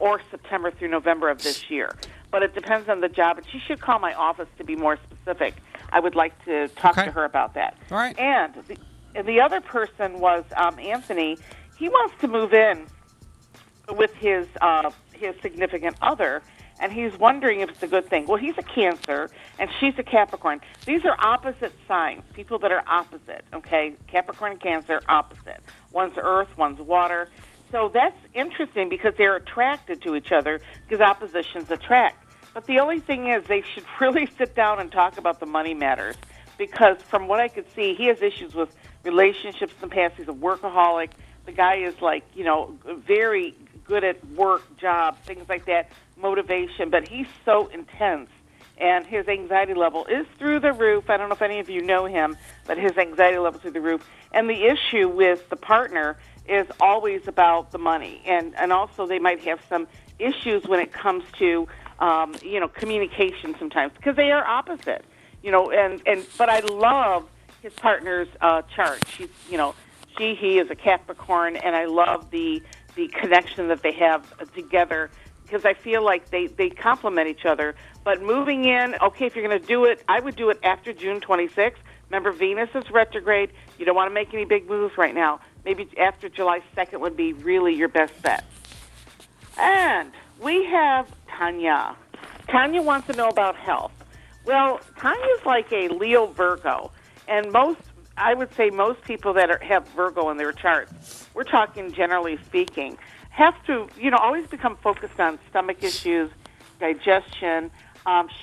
or September through November of this year. But it depends on the job, and she should call my office to be more specific. I would like to talk to her about that. All right. And the other person was Anthony. He wants to move in with his significant other, and he's wondering if it's a good thing. Well, he's a Cancer, and she's a Capricorn. These are opposite signs, people that are opposite, okay? Capricorn and Cancer, opposite. One's earth, one's water. So that's interesting because they're attracted to each other because oppositions attract. But the only thing is they should really sit down and talk about the money matters because from what I could see, he has issues with relationships in the past. He's a workaholic. The guy is like, you know, very good at work, job, things like that, motivation, but he's so intense, and his anxiety level is through the roof. I don't know if any of you know him, but his anxiety level is through the roof. And the issue with the partner is always about the money, and also they might have some issues when it comes to, you know, communication sometimes, because they are opposite, you know, but I love his partner's chart. She's, you know, he is a Capricorn, and I love the connection that they have together because I feel like they complement each other. But moving in, okay, if you're going to do it, I would do it after June 26th. Remember, Venus is retrograde. You don't want to make any big moves right now. Maybe after July 2nd would be really your best bet. And we have Tanya. Tanya wants to know about health. Well, Tanya's like a Leo Virgo, and I would say most people that have Virgo in their charts, we're talking generally speaking, have to, you know, always become focused on stomach issues, digestion.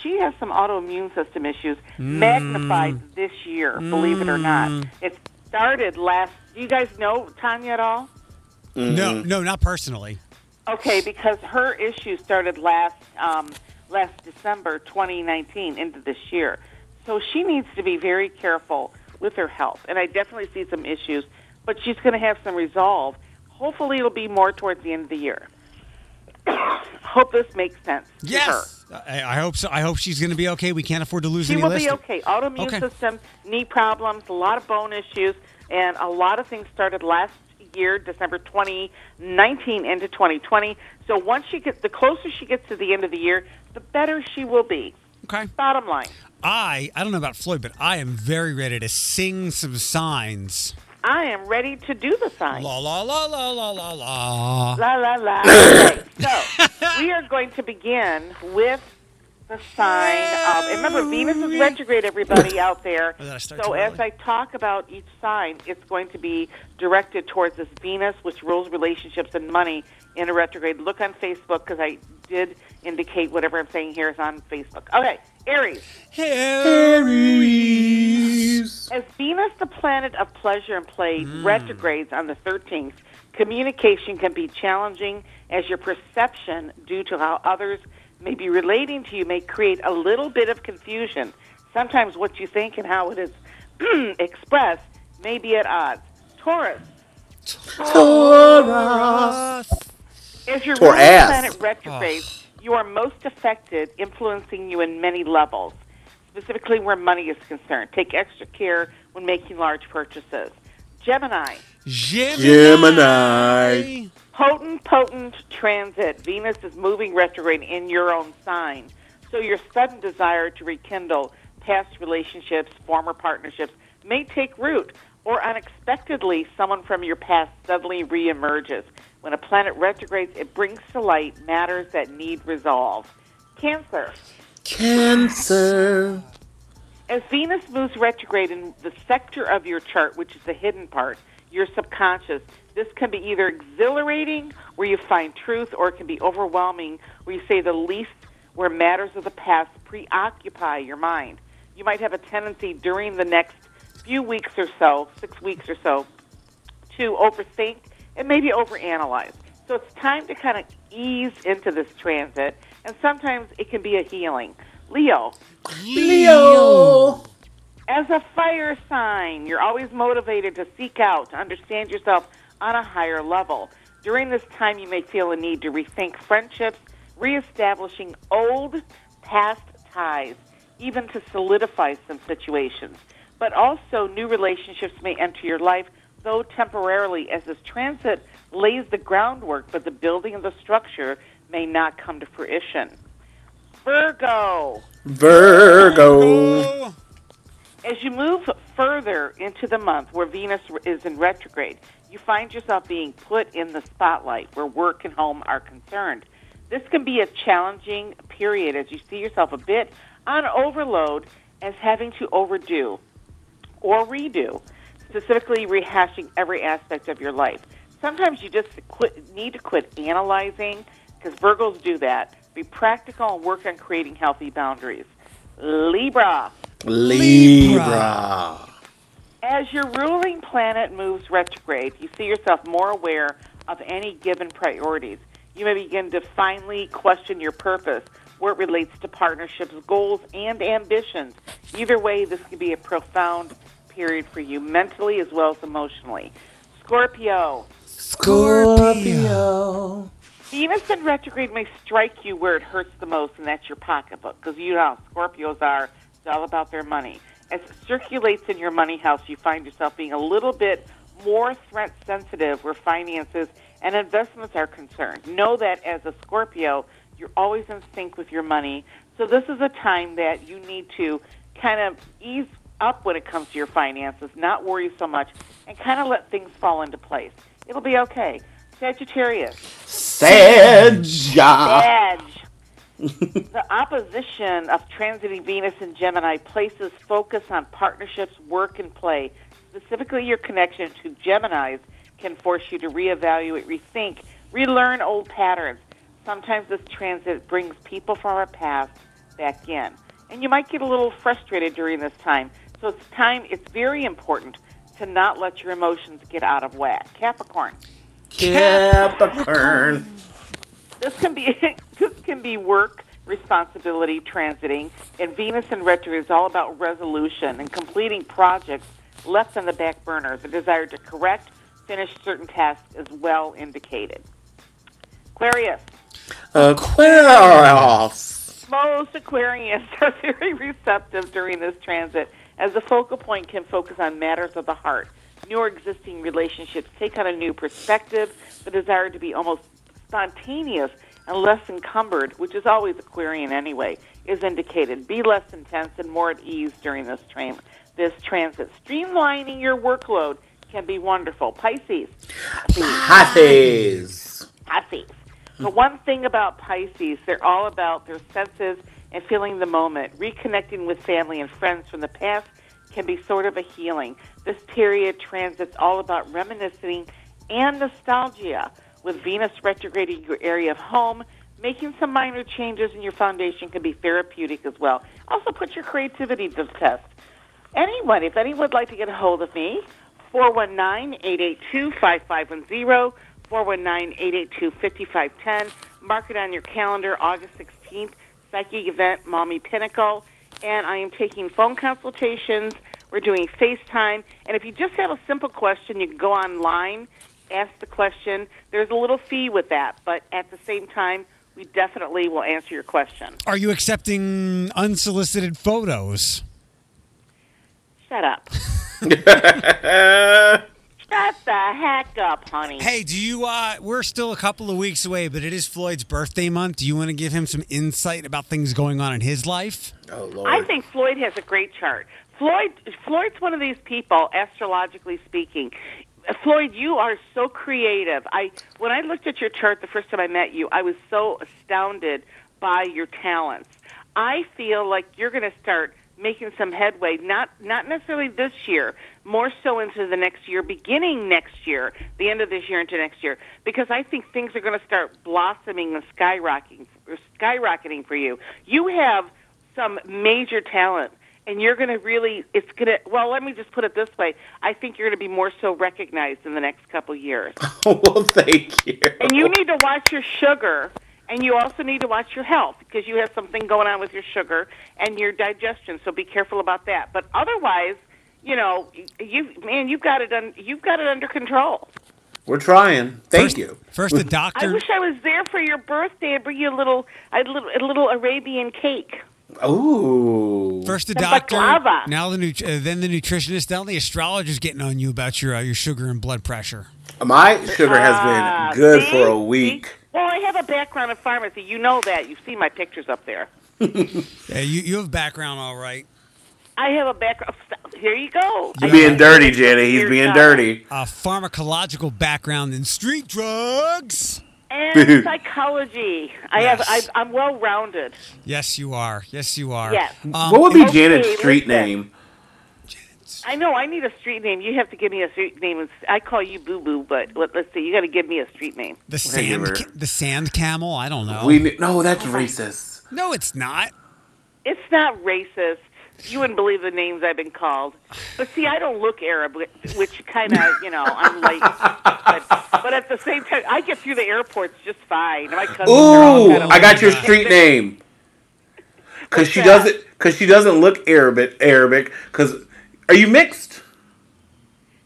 She has some autoimmune system issues magnified this year, believe it or not. It started last. Do you guys know Tanya at all? No, not personally. Okay, because her issue started last December 2019 into this year. So she needs to be very careful with her health, and I definitely see some issues, but she's going to have some resolve. Hopefully it'll be more towards the end of the year. Hope this makes sense. Yes, to her. I hope so. I hope she's going to be okay. We can't afford to lose any list. She will be okay. Autoimmune system, knee problems, a lot of bone issues, and a lot of things started last year, December 2019 into 2020. So once she gets, the closer she gets to the end of the year, the better she will be. Okay. Bottom line. I don't know about Floyd, but I am very ready to sing some signs. I am ready to do the signs. La, la, la, la, la, la, la. La, la, la. Okay, so we are going to begin with the sign of... And remember, Venus is retrograde, everybody out there. So as I talk about each sign, it's going to be directed towards this Venus, which rules relationships and money in a retrograde. Look on Facebook, because I did indicate whatever I'm saying here is on Facebook. Okay. Aries. As Venus, the planet of pleasure and play, retrogrades on the 13th, communication can be challenging as your perception due to how others may be relating to you may create a little bit of confusion. Sometimes what you think and how it is expressed may be at odds. Taurus. As your planet retrogrades, you are most affected, influencing you in many levels, specifically where money is concerned. Take extra care when making large purchases. Gemini. Potent transit. Venus is moving retrograde in your own sign. So your sudden desire to rekindle past relationships, former partnerships, may take root, or unexpectedly someone from your past suddenly reemerges. When a planet retrogrades, it brings to light matters that need resolve. Cancer. As Venus moves retrograde in the sector of your chart, which is the hidden part, your subconscious, this can be either exhilarating, where you find truth, or it can be overwhelming, where you say the least, where matters of the past preoccupy your mind. You might have a tendency during the next few weeks or so, 6 weeks or so, to overthink and maybe overanalyze. So it's time to kind of ease into this transit, and sometimes it can be a healing. Leo. As a fire sign, you're always motivated to seek out, to understand yourself on a higher level. During this time, you may feel a need to rethink friendships, reestablishing old past ties, even to solidify some situations. But also, new relationships may enter your life, though temporarily, as this transit lays the groundwork, but the building of the structure may not come to fruition. Virgo. As you move further into the month where Venus is in retrograde, you find yourself being put in the spotlight where work and home are concerned. This can be a challenging period as you see yourself a bit on overload as having to overdo or redo, specifically rehashing every aspect of your life. Sometimes you just need to quit analyzing, because Virgos do that. Be practical and work on creating healthy boundaries. Libra. As your ruling planet moves retrograde, you see yourself more aware of any given priorities. You may begin to finally question your purpose, where it relates to partnerships, goals, and ambitions. Either way, this can be a profound period for you mentally as well as emotionally. Scorpio. Venus in retrograde may strike you where it hurts the most, and that's your pocketbook, because you know how Scorpios are. It's all about their money. As it circulates in your money house, you find yourself being a little bit more threat sensitive where finances and investments are concerned. Know that as a Scorpio, you're always in sync with your money. So this is a time that you need to kind of ease up when it comes to your finances, not worry so much, and kind of let things fall into place. It'll be okay. Sagittarius. The opposition of transiting Venus in Gemini places focus on partnerships, work, and play. Specifically, your connection to Geminis can force you to reevaluate, rethink, relearn old patterns. Sometimes this transit brings people from our past back in. And you might get a little frustrated during this time. So it's very important to not let your emotions get out of whack. Capricorn. This can be work, responsibility, transiting, and Venus in retrograde is all about resolution and completing projects left on the back burner. The desire to correct, finish certain tasks is well indicated. Aquarius. Most Aquarians are very receptive during this transit, as the focal point can focus on matters of the heart. New or existing relationships take on a new perspective, the desire to be almost spontaneous and less encumbered, which is always Aquarian anyway, is indicated. Be less intense and more at ease during this transit. Streamlining your workload can be wonderful. Pisces. The one thing about Pisces, they're all about their senses and feeling the moment. Reconnecting with family and friends from the past can be sort of a healing. This period transit's all about reminiscing and nostalgia. With Venus retrograding your area of home, making some minor changes in your foundation can be therapeutic as well. Also, put your creativity to the test. If anyone would like to get a hold of me, 419-882-5510, 419-882-5510. Mark it on your calendar, August 16th, psychic event, Mommy Pinnacle. And I am taking phone consultations. We're doing FaceTime. And if you just have a simple question, you can go online, ask the question. There's a little fee with that, but at the same time, we definitely will answer your question. Are you accepting unsolicited photos? Shut up. Shut the heck up, honey. Hey, we're still a couple of weeks away, but it is Floyd's birthday month. Do you want to give him some insight about things going on in his life? Oh, Lord. I think Floyd has a great chart. Floyd's one of these people, astrologically speaking. Floyd, you are so creative. When I looked at your chart the first time I met you, I was so astounded by your talents. I feel like you're going to start making some headway, not necessarily this year, more so into the next year, beginning next year, the end of this year into next year, because I think things are going to start blossoming and skyrocketing for you. You have some major talent. And you're going to let me just put it this way. I think you're going to be more so recognized in the next couple years. Well, thank you. And you need to watch your sugar, and you also need to watch your health, because you have something going on with your sugar and your digestion, so be careful about that. But otherwise, you've got it under control. We're trying. Thank you. First, the doctor. I wish I was there for your birthday. I'd bring you a little Arabian cake. Oh! First the doctor, now then the nutritionist. Now the astrologer's getting on you about your sugar and blood pressure. My sugar has been good for a week. Well, I have a background in pharmacy. You know that. You've seen my pictures up there. Yeah, you have background, all right. I have a background. Here you go. You're being dirty, Jenny. He's being dirty. A pharmacological background in street drugs. And psychology. I'm well-rounded. Yes, you are. Yes, you are. Yes. What would be Janet's street name? I know. I need a street name. You have to give me a street name. I call you Boo Boo, but let's see. You got to give me a street name. The Sand Camel? I don't know. No, that's racist. No, it's not. It's not racist. You wouldn't believe the names I've been called. But see, I don't look Arab, which kind of, I'm like. But at the same time, I get through the airports just fine. My cousins are all kind of I got your street name. Because she doesn't look Arabic. Because are you mixed?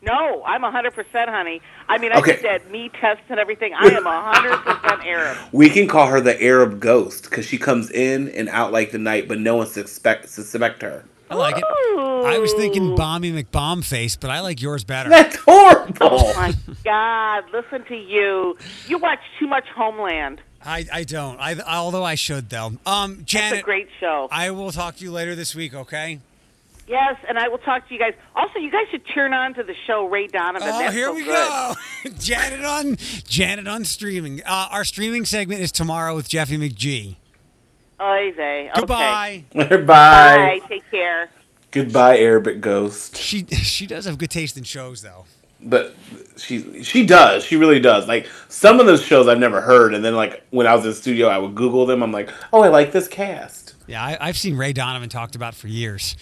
No, I'm 100%, honey. I mean, I did that me test and everything. I am 100% Arab. We can call her the Arab ghost because she comes in and out like the night, but no one suspects her. I like it. Ooh. I was thinking Bomby McBombface, but I like yours better. That's horrible. Oh, my God. Listen to you. You watch too much Homeland. I don't. Although I should, though. Janet, that's a great show. I will talk to you later this week, okay? Yes, and I will talk to you guys. Also, you guys should turn on to the show Ray Donovan. Oh, here we go. Janet on streaming. Our streaming segment is tomorrow with Jeffy McGee. Okay. Goodbye. Bye. Bye. Take care. Goodbye, Arabic ghost. She does have good taste in shows, though. But she does. She really does. Like, some of those shows I've never heard, and then, like, when I was in the studio, I would Google them. I'm like, oh, I like this cast. Yeah, I've seen Ray Donovan talked about for years.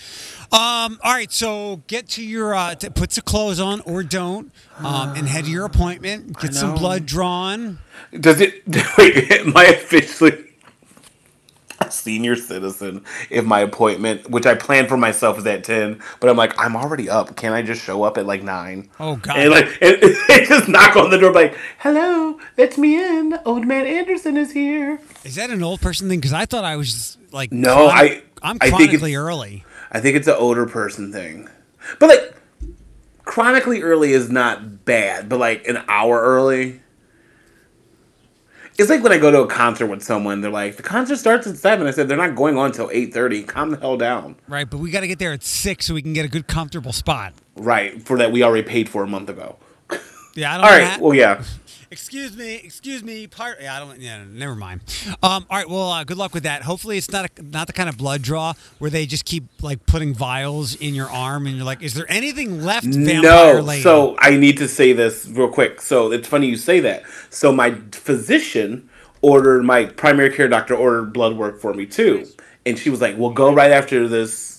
All right, so get to your put some clothes on or don't, and head to your appointment. Get some blood drawn. Does it? Wait, am I officially a senior citizen if my appointment, which I planned for myself, is at 10? But I'm like, I'm already up. Can I just show up at like 9? Oh God! And like, and just knock on the door, like, hello, let me in. Old man Anderson is here. Is that an old person thing? Because I thought I was just like, no, I'm chronically early. I think it's an older person thing. But like, chronically early is not bad, but like an hour early. It's like when I go to a concert with someone, they're like, the concert starts at 7. I said, they're not going on until 8:30. Calm the hell down. Right, but we got to get there at 6 so we can get a good comfortable spot. Right, for that we already paid for a month ago. Yeah, I don't know. All right, well, yeah. Excuse me. Never mind. All right. Well, good luck with that. Hopefully, it's not the kind of blood draw where they just keep like putting vials in your arm and you're like, is there anything left? Vampire lady? So I need to say this real quick. So it's funny you say that. So my physician my primary care doctor ordered blood work for me too, and she was like, "Well, go right after this."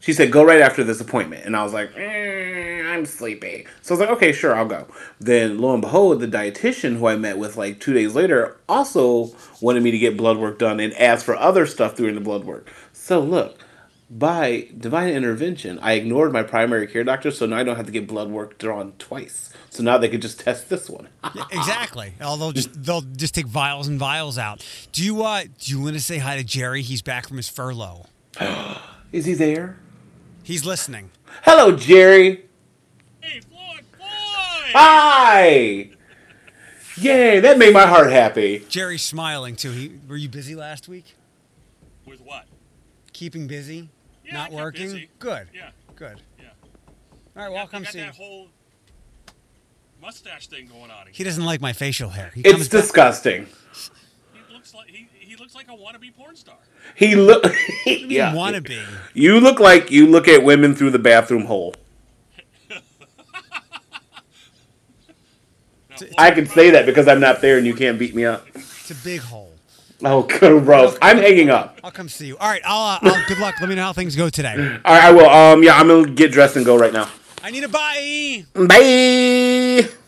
She said, go right after this appointment. And I was like, I'm sleepy. So I was like, okay, sure, I'll go. Then, lo and behold, the dietitian who I met with like 2 days later also wanted me to get blood work done and asked for other stuff during the blood work. So look, by divine intervention, I ignored my primary care doctor, so now I don't have to get blood work drawn twice. So now they could just test this one. Yeah, exactly. They'll just take vials and vials out. Do you want to say hi to Jerry? He's back from his furlough. Is he there? He's listening. Hello, Jerry. Hey, Floyd. Hi. Yay, that made my heart happy. Jerry's smiling, too. Were you busy last week? With what? Keeping busy? Yeah, not working? Busy. Good. Yeah. Good. Yeah. All right, well, I'll come see you. That whole mustache thing going on again. He doesn't like my facial hair. It's disgusting. He looks like... He looks like a wannabe porn star. Yeah. Wannabe. You look like you look at women through the bathroom hole. I can say that because I'm not there and you can't beat me up. It's a big hole. Oh, gross. I'm hanging up. I'll come see you. All right. Good luck. Let me know how things go today. All right, I will. Yeah, I'm going to get dressed and go right now. I need a bye. Bye.